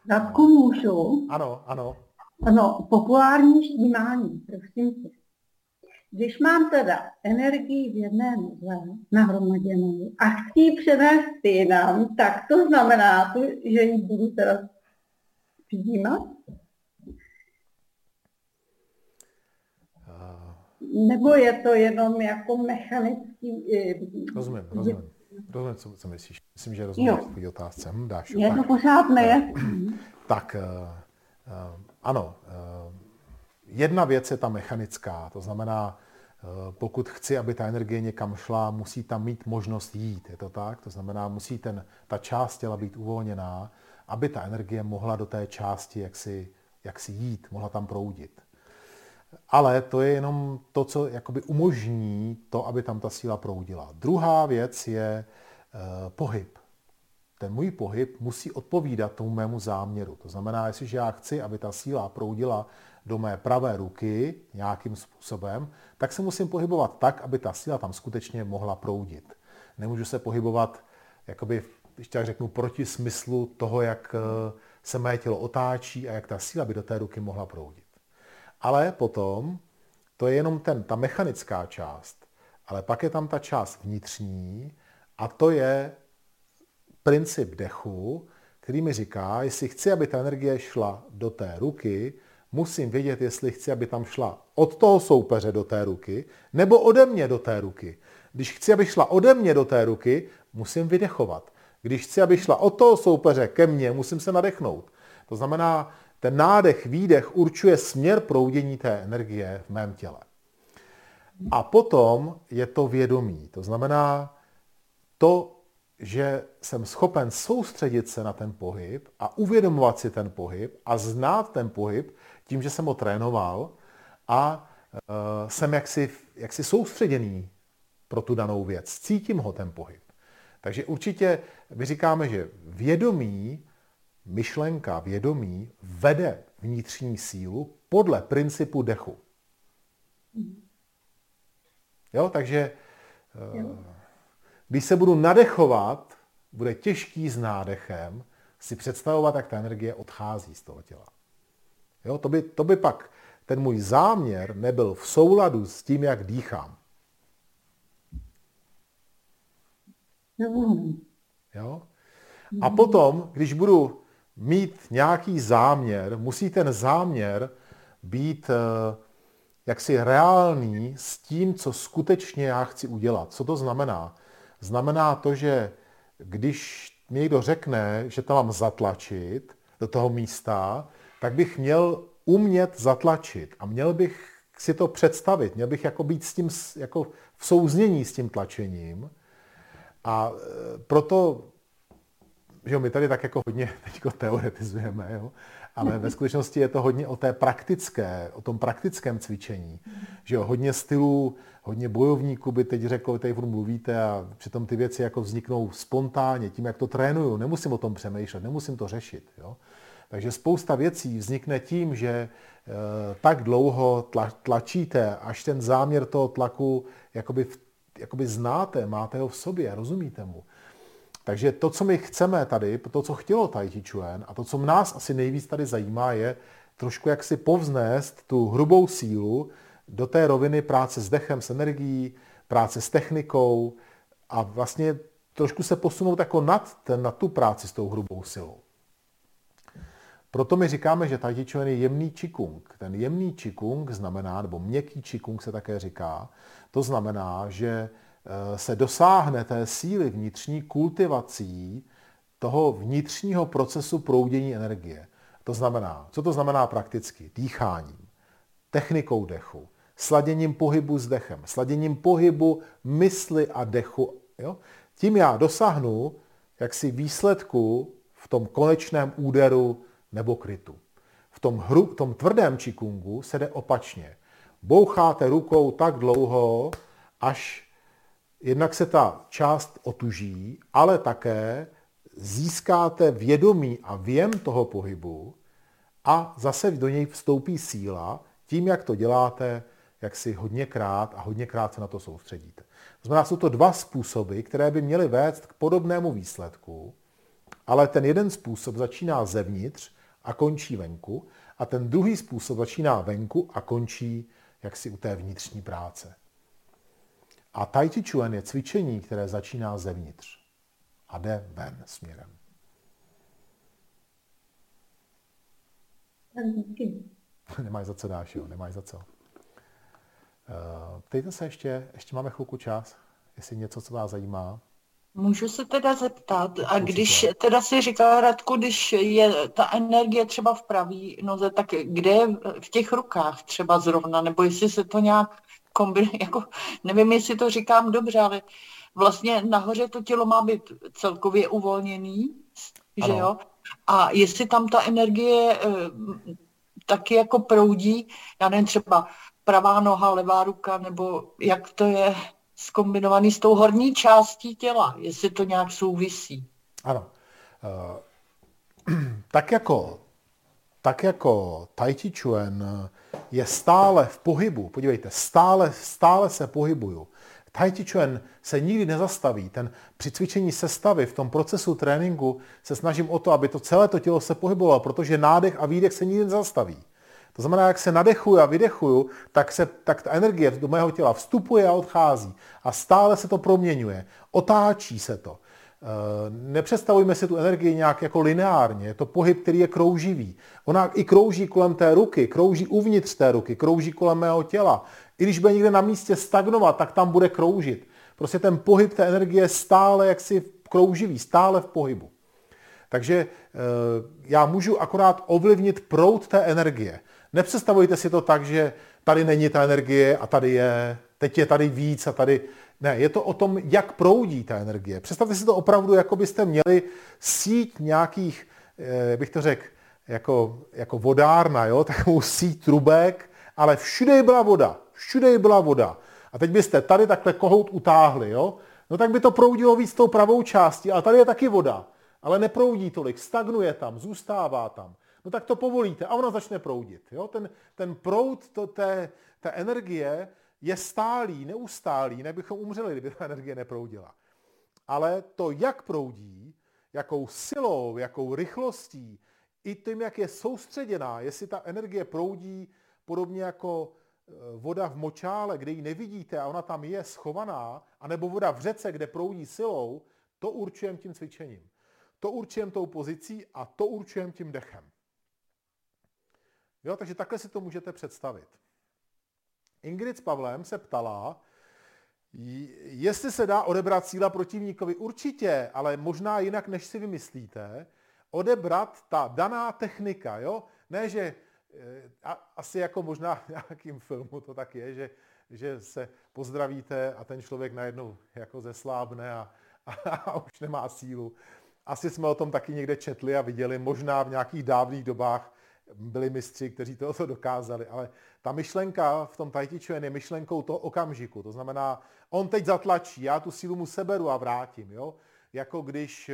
Radku, můžu? Ano. Ano, populární vnímání, prosím tě. Když mám teda energii v jedné noze nahromaděnou a chci ji přenést jinam, tak to znamená, že ji budu teda přijímat? Nebo je to jenom jako mechanický... Rozumím. Rozumím, co myslíš. Myslím, že rozumím tvůj otázce. Dáš, je tak. To pořád nejasný. Tak, ano. Jedna věc je ta mechanická. To znamená, pokud chci, aby ta energie někam šla, musí tam mít možnost jít. Je to tak? To znamená, musí ta část těla být uvolněná, aby ta energie mohla do té části jaksi jít, mohla tam proudit. Ale to je jenom to, co jakoby umožní to, aby tam ta síla proudila. Druhá věc je pohyb. Ten můj pohyb musí odpovídat tomu mému záměru. To znamená, jestliže já chci, aby ta síla proudila do mé pravé ruky nějakým způsobem, tak se musím pohybovat tak, aby ta síla tam skutečně mohla proudit. Nemůžu se pohybovat, jakoby, když tak řeknu, proti smyslu toho, jak se mé tělo otáčí a jak ta síla by do té ruky mohla proudit. Ale potom, to je jenom ta mechanická část, ale pak je tam ta část vnitřní a to je princip dechu, který mi říká, jestli chci, aby ta energie šla do té ruky, musím vědět, jestli chci, aby tam šla od toho soupeře do té ruky, nebo ode mě do té ruky. Když chci, aby šla ode mě do té ruky, musím vydechovat. Když chci, aby šla od toho soupeře ke mně, musím se nadechnout. To znamená, ten nádech, výdech určuje směr proudění té energie v mém těle. A potom je to vědomí. To znamená to, že jsem schopen soustředit se na ten pohyb a uvědomovat si ten pohyb a znát ten pohyb tím, že jsem ho trénoval a jsem jaksi soustředěný pro tu danou věc. Cítím ho ten pohyb. Takže určitě my říkáme, že vědomí vede vnitřní sílu podle principu dechu. Jo, takže když se budu nadechovat, bude těžký s nádechem si představovat, jak ta energie odchází z toho těla. Jo, to by pak ten můj záměr nebyl v souladu s tím, jak dýchám. Jo? A potom, když budu mít nějaký záměr, musí ten záměr být jaksi reálný s tím, co skutečně já chci udělat. Co to znamená? Znamená to, že když mi někdo řekne, že tam mám zatlačit do toho místa, tak bych měl umět zatlačit a měl bych si to představit, měl bych jako být s tím, jako v souznění s tím tlačením. A proto, že my tady tak jako hodně teďko teoretizujeme, jo? Ale ve skutečnosti je to hodně o té praktické, o tom praktickém cvičení. Že jo, hodně stylů, hodně bojovníků by teď řeklo, tady furt mluvíte a přitom ty věci jako vzniknou spontánně, tím, jak to trénuju, nemusím o tom přemýšlet, nemusím to řešit. Jo? Takže spousta věcí vznikne tím, že tak dlouho tlačíte, až ten záměr toho tlaku jakoby znáte, máte ho v sobě, rozumíte mu. Takže to, co my chceme tady, to, co chtělo Tai Chi Chuan a to, co nás asi nejvíc tady zajímá, je trošku jak si povznést tu hrubou sílu do té roviny práce s dechem, s energií, práce s technikou a vlastně trošku se posunout jako nad tu práci s tou hrubou silou. Proto my říkáme, že Tai Chi Chuan je jemný čikung. Ten jemný čikung znamená, nebo měkký čikung se také říká, to znamená, že se dosáhne té síly vnitřní kultivací toho vnitřního procesu proudění energie. To znamená, co to znamená prakticky? Dýcháním, technikou dechu, sladěním pohybu s dechem, sladěním pohybu mysli a dechu. Jo? Tím já dosáhnu jaksi výsledku v tom konečném úderu nebo krytu. V tom tvrdém čikungu se jde opačně. Boucháte rukou tak dlouho, až jednak se ta část otuží, ale také získáte vědomí a věm toho pohybu a zase do něj vstoupí síla tím, jak to děláte, jak si hodněkrát se na to soustředíte. To znamená, jsou to dva způsoby, které by měly vést k podobnému výsledku, ale ten jeden způsob začíná zevnitř a končí venku a ten druhý způsob začíná venku a končí jaksi u té vnitřní práce. A Tai Chi Chuan je cvičení, které začíná zevnitř a jde ven směrem. Nemáš za co, dáš, jo? Nemáš za co. Ptejte se ještě máme chvilku čas, jestli něco, co vás zajímá. Můžu se teda zeptat, a když teda si říkala, Radku, když je ta energie třeba v pravý noze, tak kde je v těch rukách třeba zrovna, nebo jestli se to nějak kombinuje, jako nevím, jestli to říkám dobře, ale vlastně nahoře to tělo má být celkově uvolněný, ano. Že jo? A jestli tam ta energie taky jako proudí, já nevím, třeba pravá noha, levá ruka, nebo jak to je zkombinovaný s tou horní částí těla, jestli to nějak souvisí. Ano. Tak jako Tai Chi Chuan je stále v pohybu, podívejte, stále se pohybuju. Tai Chi Chuan se nikdy nezastaví. Při cvičení sestavy v tom procesu tréninku se snažím o to, aby to celé to tělo se pohybovalo, protože nádech a výdech se nikdy nezastaví. To znamená, jak se nadechuju a vydechuju, tak ta energie do mého těla vstupuje a odchází. A stále se to proměňuje. Otáčí se to. Nepředstavujme si tu energii nějak jako lineárně. Je to pohyb, který je krouživý. Ona i krouží kolem té ruky, krouží uvnitř té ruky, krouží kolem mého těla. I když bude někde na místě stagnovat, tak tam bude kroužit. Prostě ten pohyb té energie je stále jaksi krouživý, stále v pohybu. Takže já můžu akorát ovlivnit proud té energie. Nepředstavujte si to tak, že tady není ta energie a tady je, teď je tady víc a tady... Ne, je to o tom, jak proudí ta energie. Představte si to opravdu, jako byste měli síť nějakých, bych to řekl, jako vodárna, jo? Takovou síť trubek, ale všude byla voda. A teď byste tady takhle kohout utáhli, jo? No tak by to proudilo víc tou pravou částí, ale tady je taky voda, ale neproudí tolik, stagnuje tam, zůstává tam. No tak to povolíte a ona začne proudit. Jo? Ten proud té energie je stálý, neustálý, nebychom umřeli, kdyby ta energie neproudila. Ale to, jak proudí, jakou silou, jakou rychlostí, i tím, jak je soustředěná, jestli ta energie proudí podobně jako voda v močále, kde ji nevidíte a ona tam je schovaná, anebo voda v řece, kde proudí silou, to určujeme tím cvičením. To určujeme tou pozicí a to určujeme tím dechem. Jo, takže takhle si to můžete představit. Ingrid s Pavlem se ptala, jestli se dá odebrat síla protivníkovi. Určitě, ale možná jinak, než si vymyslíte, odebrat ta daná technika. Jo? Ne, že asi jako možná v nějakým filmu to tak je, že se pozdravíte a ten člověk najednou jako zeslábne a už nemá sílu. Asi jsme o tom taky někde četli a viděli, možná v nějakých dávných dobách byli mistři, kteří to dokázali, ale ta myšlenka v tom tai ti chuan je myšlenkou toho okamžiku. To znamená, on teď zatlačí, já tu sílu mu seberu a vrátím. Jo? Jako když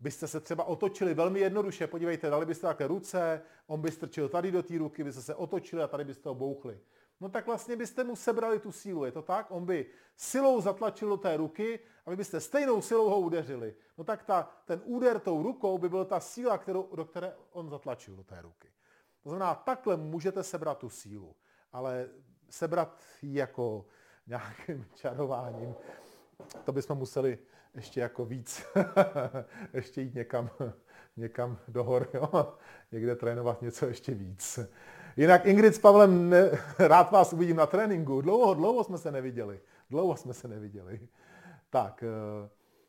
byste se třeba otočili velmi jednoduše, podívejte, dali byste takhle ruce, on by strčil tady do té ruky, byste se otočili a tady byste ho bouchli. No tak vlastně byste mu sebrali tu sílu, je to tak? On by silou zatlačil do té ruky a vy byste stejnou silou ho udeřili. No tak ten úder tou rukou by byla ta síla, do které on zatlačil do té ruky. To znamená, takhle můžete sebrat tu sílu, ale sebrat ji jako nějakým čarováním, to bychom museli ještě jako víc, ještě jít někam do hor, jo? Někde trénovat něco ještě víc. Jinak Ingrid s Pavlem, rád vás uvidím na tréninku. Dlouho jsme se neviděli. Tak,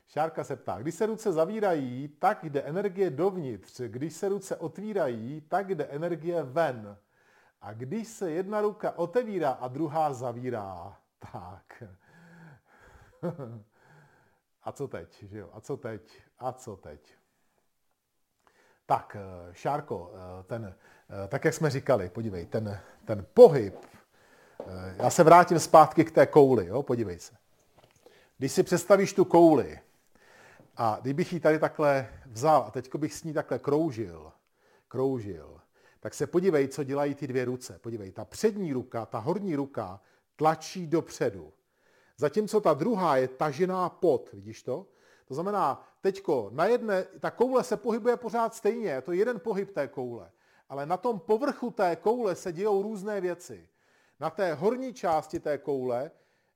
Šárka se ptá. Když se ruce zavírají, tak jde energie dovnitř. Když se ruce otvírají, tak jde energie ven. A když se jedna ruka otevírá a druhá zavírá, tak. A co teď, že jo? A co teď? Tak, Šárko, tak jak jsme říkali, podívej, ten pohyb, já se vrátím zpátky k té kouli, jo, podívej se. Když si představíš tu kouli a kdybych ji tady takhle vzal a teďko bych s ní takhle kroužil, tak se podívej, co dělají ty dvě ruce. Podívej, ta přední ruka, ta horní ruka tlačí dopředu, zatímco ta druhá je tažená pod, vidíš to? To znamená, teďko ta koule se pohybuje pořád stejně, je to jeden pohyb té koule, ale na tom povrchu té koule se dějou různé věci. Na té horní části té koule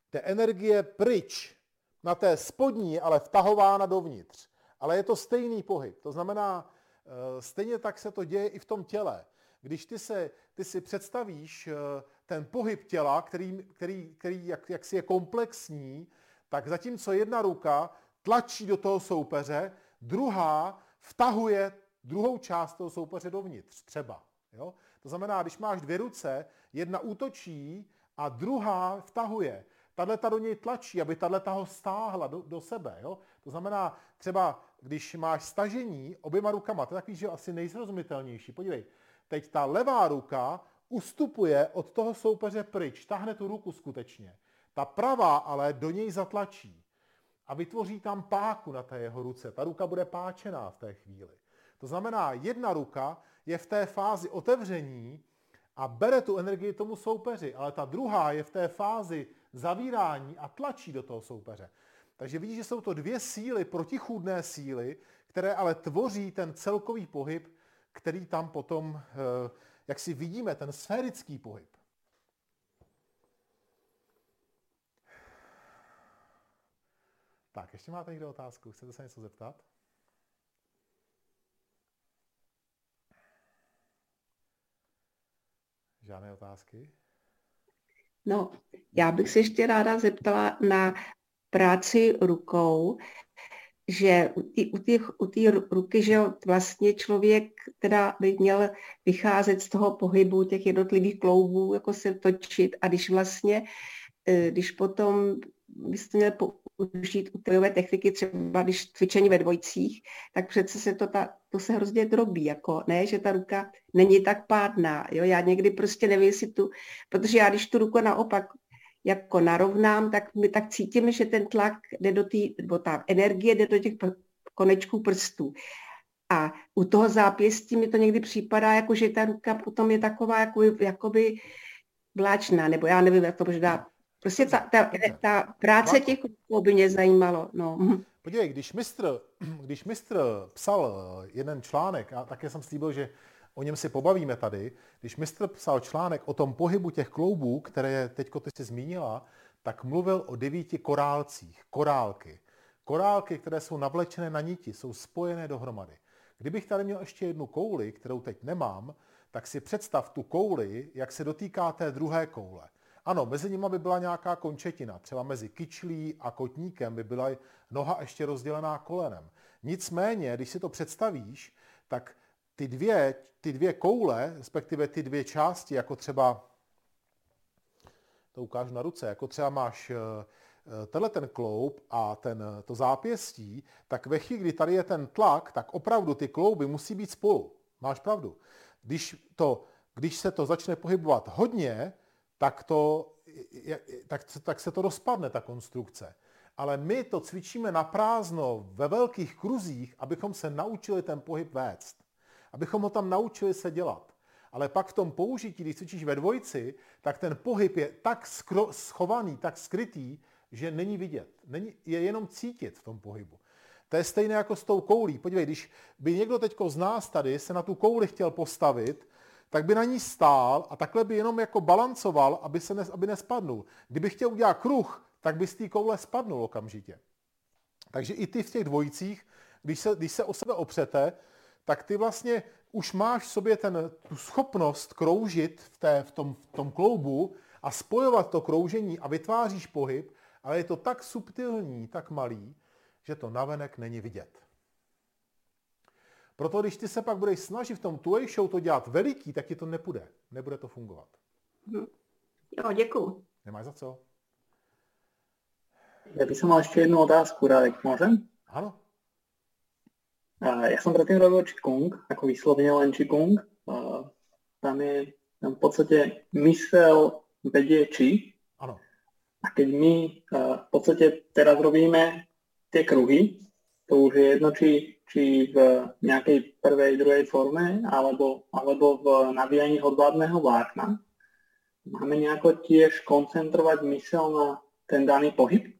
té energie pryč, na té spodní je ale vtahována dovnitř. Ale je to stejný pohyb, to znamená, stejně tak se to děje i v tom těle. Když ty si představíš ten pohyb těla, který jaksi je komplexní, tak zatímco jedna ruka tlačí do toho soupeře, druhá vtahuje druhou část toho soupeře dovnitř, třeba. Jo? To znamená, když máš dvě ruce, jedna útočí a druhá vtahuje. Tadleta do něj tlačí, aby tadleta ho stáhla do sebe. Jo? To znamená, třeba když máš stažení oběma rukama, to je takový, že asi nejsrozumitelnější. Podívej, teď ta levá ruka ustupuje od toho soupeře pryč, tahne tu ruku skutečně. Ta pravá ale do něj zatlačí a vytvoří tam páku na té jeho ruce. Ta ruka bude páčená v té chvíli. To znamená, jedna ruka je v té fázi otevření a bere tu energii tomu soupeři, ale ta druhá je v té fázi zavírání a tlačí do toho soupeře. Takže vidíš, že jsou to dvě síly, protichůdné síly, které ale tvoří ten celkový pohyb, který tam potom, jak si vidíme, ten sférický pohyb. Tak, ještě máte někdo otázku? Chcete se něco zeptat? Žádné otázky? No, já bych se ještě ráda zeptala na práci rukou, že u té ruky, že vlastně člověk teda by měl vycházet z toho pohybu těch jednotlivých kloubů, jako se točit, a když potom byste měl použít utajové techniky, třeba když cvičení ve dvojicích, tak přece se to se hrozně drobí, jako ne, že ta ruka není tak pádná, jo, já někdy prostě nevím, jestli protože já když tu ruku naopak jako narovnám, tak cítím, že ten tlak jde nebo ta energie jde do těch konečků prstů. A u toho zápěstí mi to někdy připadá, jako že ta ruka potom je taková jakoby vláčná, nebo já nevím, jak to možná. Prostě ta práce těch rukou by mě zajímalo. No. Podívej, když mistr psal jeden článek, a také jsem slíbil, že o něm si pobavíme tady, když mistr psal článek o tom pohybu těch kloubů, které teďko ty jsi zmínila, tak mluvil o 9 korálcích. Korálky. Korálky, které jsou navlečené na niti, jsou spojené dohromady. Kdybych tady měl ještě jednu kouli, kterou teď nemám, tak si představ tu kouli, jak se dotýká té druhé koule. Ano, mezi nimi by byla nějaká končetina, třeba mezi kyčlí a kotníkem by byla noha ještě rozdělená kolenem. Nicméně, když si to představíš, tak ty dvě koule, respektive ty dvě části, jako třeba, to ukážu na ruce, jako třeba máš tenhle ten kloub a to zápěstí, tak ve chvíli, kdy tady je ten tlak, tak opravdu ty klouby musí být spolu. Máš pravdu. Když se to začne pohybovat hodně, tak se to rozpadne, ta konstrukce. Ale my to cvičíme na prázdno ve velkých kruzích, abychom se naučili ten pohyb vést. Abychom ho tam naučili se dělat. Ale pak v tom použití, když cvičíš ve dvojici, tak ten pohyb je tak schovaný, tak skrytý, že není vidět. Je jenom cítit v tom pohybu. To je stejné jako s tou koulí. Podívej, když by někdo teďko z nás tady se na tu kouli chtěl postavit, tak by na ní stál a takhle by jenom jako balancoval, aby nespadnul. Kdyby chtěl udělat kruh, tak by z té koule spadnul okamžitě. Takže i ty v těch dvojicích, když se o sebe opřete, tak ty vlastně už máš v sobě tu schopnost kroužit v tom kloubu a spojovat to kroužení a vytváříš pohyb, ale je to tak subtilní, tak malý, že to navenek není vidět. Proto když ty se pak budeš snažit v tom two-way show to dělat veliký, tak ti to nepůjde. Nebude to fungovat. Jo, děkuju. Nemáš za co. Já bych měl ještě jednu otázku, Radek, můžem? Ano. Já jsem předtím robil Qigong, jako výslovně len Qigong. Tam v podstatě mysel vedie Qi. Ano. A keď my v podstatě teraz robíme tie kruhy, to už je jedno, či v nejakej prvej, druhej forme, alebo v navíjaní hodvábného vlákna. Máme nejako tiež koncentrovať myseľ na ten daný pohyb?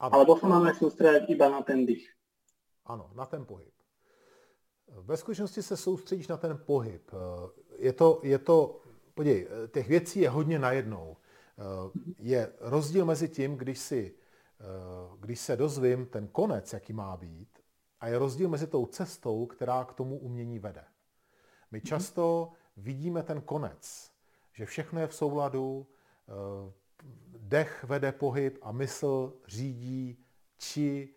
Ano. Alebo sa máme sústrediť iba na ten dých? Ano, na ten pohyb. Ve skutečnosti se soustředíš na ten pohyb. Podívej, těch věcí je hodně najednou. Je rozdíl mezi tím, když se dozvím ten konec, jaký má být, a je rozdíl mezi tou cestou, která k tomu umění vede. My často vidíme ten konec, že všechno je v souladu, dech vede pohyb a mysl řídí či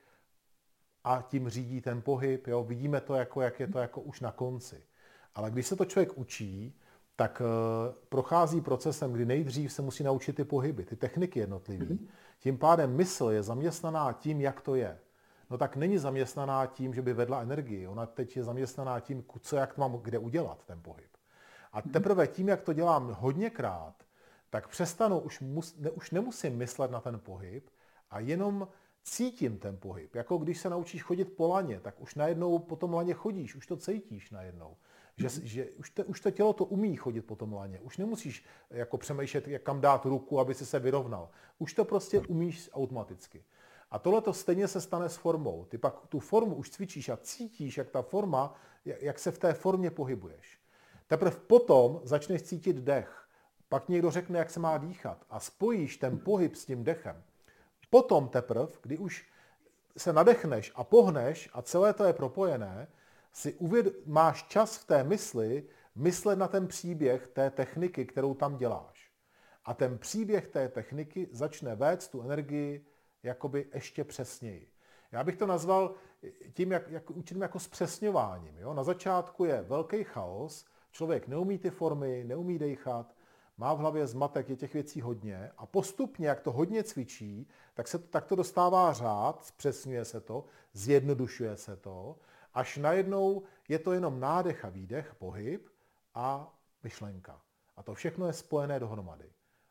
a tím řídí ten pohyb. Jo? Vidíme to, jak je to jako už na konci. Ale když se to člověk učí, tak prochází procesem, kdy nejdřív se musí naučit ty pohyby, ty techniky jednotlivé. Tím pádem mysl je zaměstnaná tím, jak to je. No tak není zaměstnaná tím, že by vedla energii. Ona teď je zaměstnaná tím, jak mám kde udělat ten pohyb. A teprve tím, jak to dělám hodněkrát, tak přestanu, už nemusím myslet na ten pohyb a jenom cítím ten pohyb. Jako když se naučíš chodit po laně, tak už najednou po tom laně chodíš, už to cítíš najednou. Že už to tělo to umí chodit po tom laně. Už nemusíš jako přemýšlet, kam dát ruku, aby si se vyrovnal. Už to prostě umíš automaticky. A tohle to stejně se stane s formou. Ty pak tu formu už cvičíš a cítíš, jak ta forma, jak se v té formě pohybuješ. Teprve potom začneš cítit dech. Pak někdo řekne, jak se má dýchat a spojíš ten pohyb s tím dechem. Potom teprve, kdy už se nadechneš a pohneš a celé to je propojené, máš čas v té mysli myslet na ten příběh té techniky, kterou tam děláš. A ten příběh té techniky začne vést tu energii jakoby ještě přesněji. Já bych to nazval tím, jak učím jako zpřesňováním. Jo? Na začátku je velký chaos, člověk neumí ty formy, neumí dejchat, má v hlavě zmatek, je těch věcí hodně a postupně, jak to hodně cvičí, tak to dostává řád, zpřesňuje se to, zjednodušuje se to, až najednou je to jenom nádech a výdech, pohyb a myšlenka. A to všechno je spojené dohromady.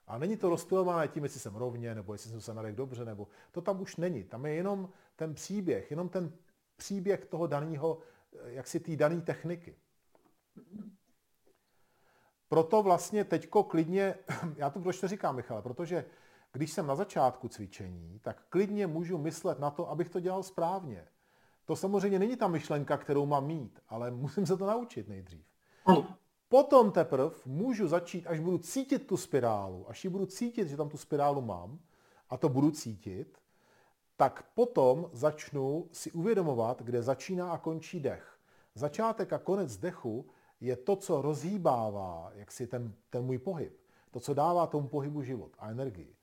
A není to rozptylované tím, jestli jsem rovně, nebo jestli jsem se nadech dobře, nebo to tam už není. Tam je jenom ten příběh toho daného, jaksi té dané techniky. Proto vlastně teďko klidně, já to prostě říkám, Michale, protože Když jsem na začátku cvičení, tak klidně můžu myslet na to, abych to dělal správně. To samozřejmě není ta myšlenka, kterou mám mít, ale musím se to naučit nejdřív. Potom teprve můžu začít, až budu cítit tu spirálu, až ji budu cítit, že tam tu spirálu mám, a to budu cítit, tak potom začnu si uvědomovat, kde začíná a končí dech. Začátek a konec dechu je to, co rozhýbává jaksi ten můj pohyb. To, co dává tomu pohybu život a energii.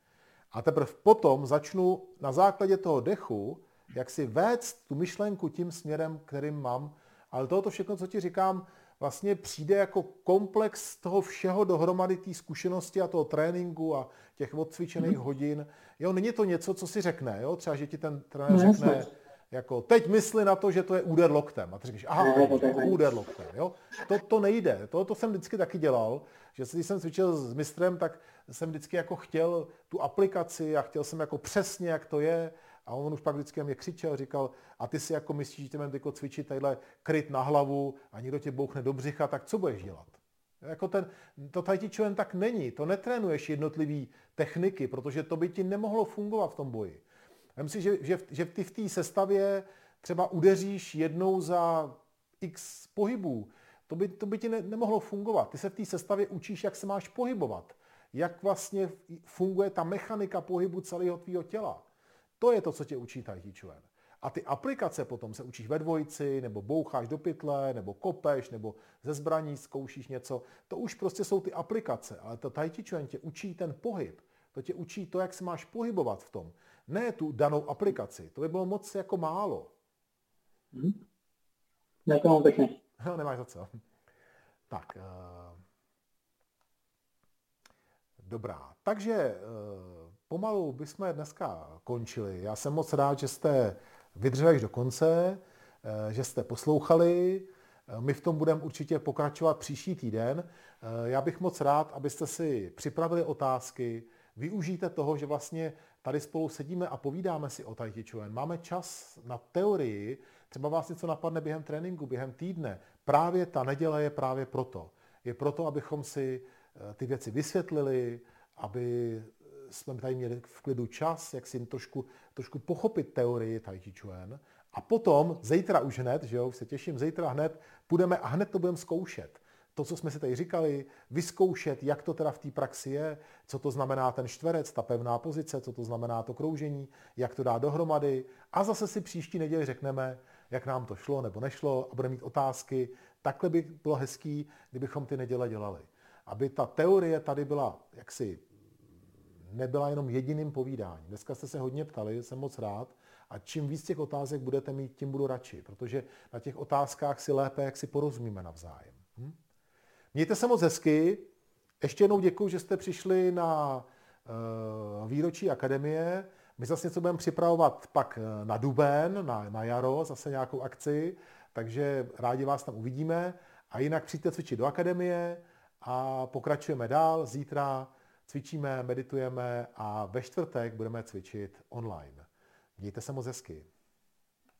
A teprve potom začnu na základě toho dechu jaksi vést tu myšlenku tím směrem, kterým mám. Ale tohoto všechno, co ti říkám, vlastně přijde jako komplex toho všeho dohromady té zkušenosti a toho tréninku a těch odcvičených hodin. Jo, není to něco, co si řekne, jo? Třeba, že ti ten trenér řekne, jako teď mysli na to, že to je úder loktem. A ty říkáš, aha, úder loktem. Jo? To nejde. To jsem vždycky taky dělal, že když jsem cvičil s mistrem, tak jsem vždycky jako chtěl tu aplikaci a chtěl jsem jako přesně, jak to je. A on už pak vždycky mě křičel, říkal, a ty si jako myslíš, že tě mám jako cvičit tadyhle kryt na hlavu a někdo tě bouchne do břicha, tak co budeš dělat? Jako to tady ti člověk tak není, to netrénuješ jednotlivý techniky, protože to by ti nemohlo fungovat v tom boji. Vem si, že ty v té sestavě třeba udeříš jednou za x pohybů, to by ti nemohlo fungovat. Ty se v té sestavě učíš, jak se máš pohybovat, jak vlastně funguje ta mechanika pohybu celého tvýho těla. To je to, co tě učí tai chi chuan. A ty aplikace potom se učíš ve dvojici, nebo boucháš do pytle, nebo kopeš, nebo ze zbraní zkoušíš něco. To už prostě jsou ty aplikace, ale to tai chi chuan tě učí ten pohyb. To tě učí to, jak se máš pohybovat v tom. Ne tu danou aplikaci. To by bylo moc jako málo. Děkuji pěkně. Nemáš za co. Tak. Dobrá. Takže... Pomalu bychom dneska končili. Já jsem moc rád, že jste vydrželi do konce, že jste poslouchali. My v tom budeme určitě pokračovat příští týden. Já bych moc rád, abyste si připravili otázky. Využijte toho, že vlastně tady spolu sedíme a povídáme si o tai chi chuan. Máme čas na teorii. Třeba vás něco napadne během tréninku, během týdne. Právě ta neděle je právě proto. Je proto, abychom si ty věci vysvětlili, aby... jsme tady měli v klidu čas, jak si trošku pochopit teorii tai chi chuan. A potom, zítra už hned, že jo, už se těším, zítra hned půjdeme a hned to budeme zkoušet. To, co jsme si tady říkali, vyzkoušet, jak to teda v té praxi je, co to znamená ten čtverec, ta pevná pozice, co to znamená to kroužení, jak to dá dohromady. A zase si příští neděli řekneme, jak nám to šlo nebo nešlo a budeme mít otázky. Takhle by bylo hezký, kdybychom ty neděle dělali. Aby ta teorie tady byla jaksi nebyla jenom jediným povídáním. Dneska jste se hodně ptali, jsem moc rád. A čím víc těch otázek budete mít, tím budu radši, protože na těch otázkách si lépe, jak si porozumíme navzájem. Mějte se moc hezky. Ještě jednou děkuji, že jste přišli na výročí akademie. My zase něco budeme připravovat pak na duben, na jaro, zase nějakou akci, takže rádi vás tam uvidíme. A jinak přijďte cvičit do akademie a pokračujeme dál. Zítra cvičíme, meditujeme a ve čtvrtek budeme cvičit online. Mějte se moc hezky.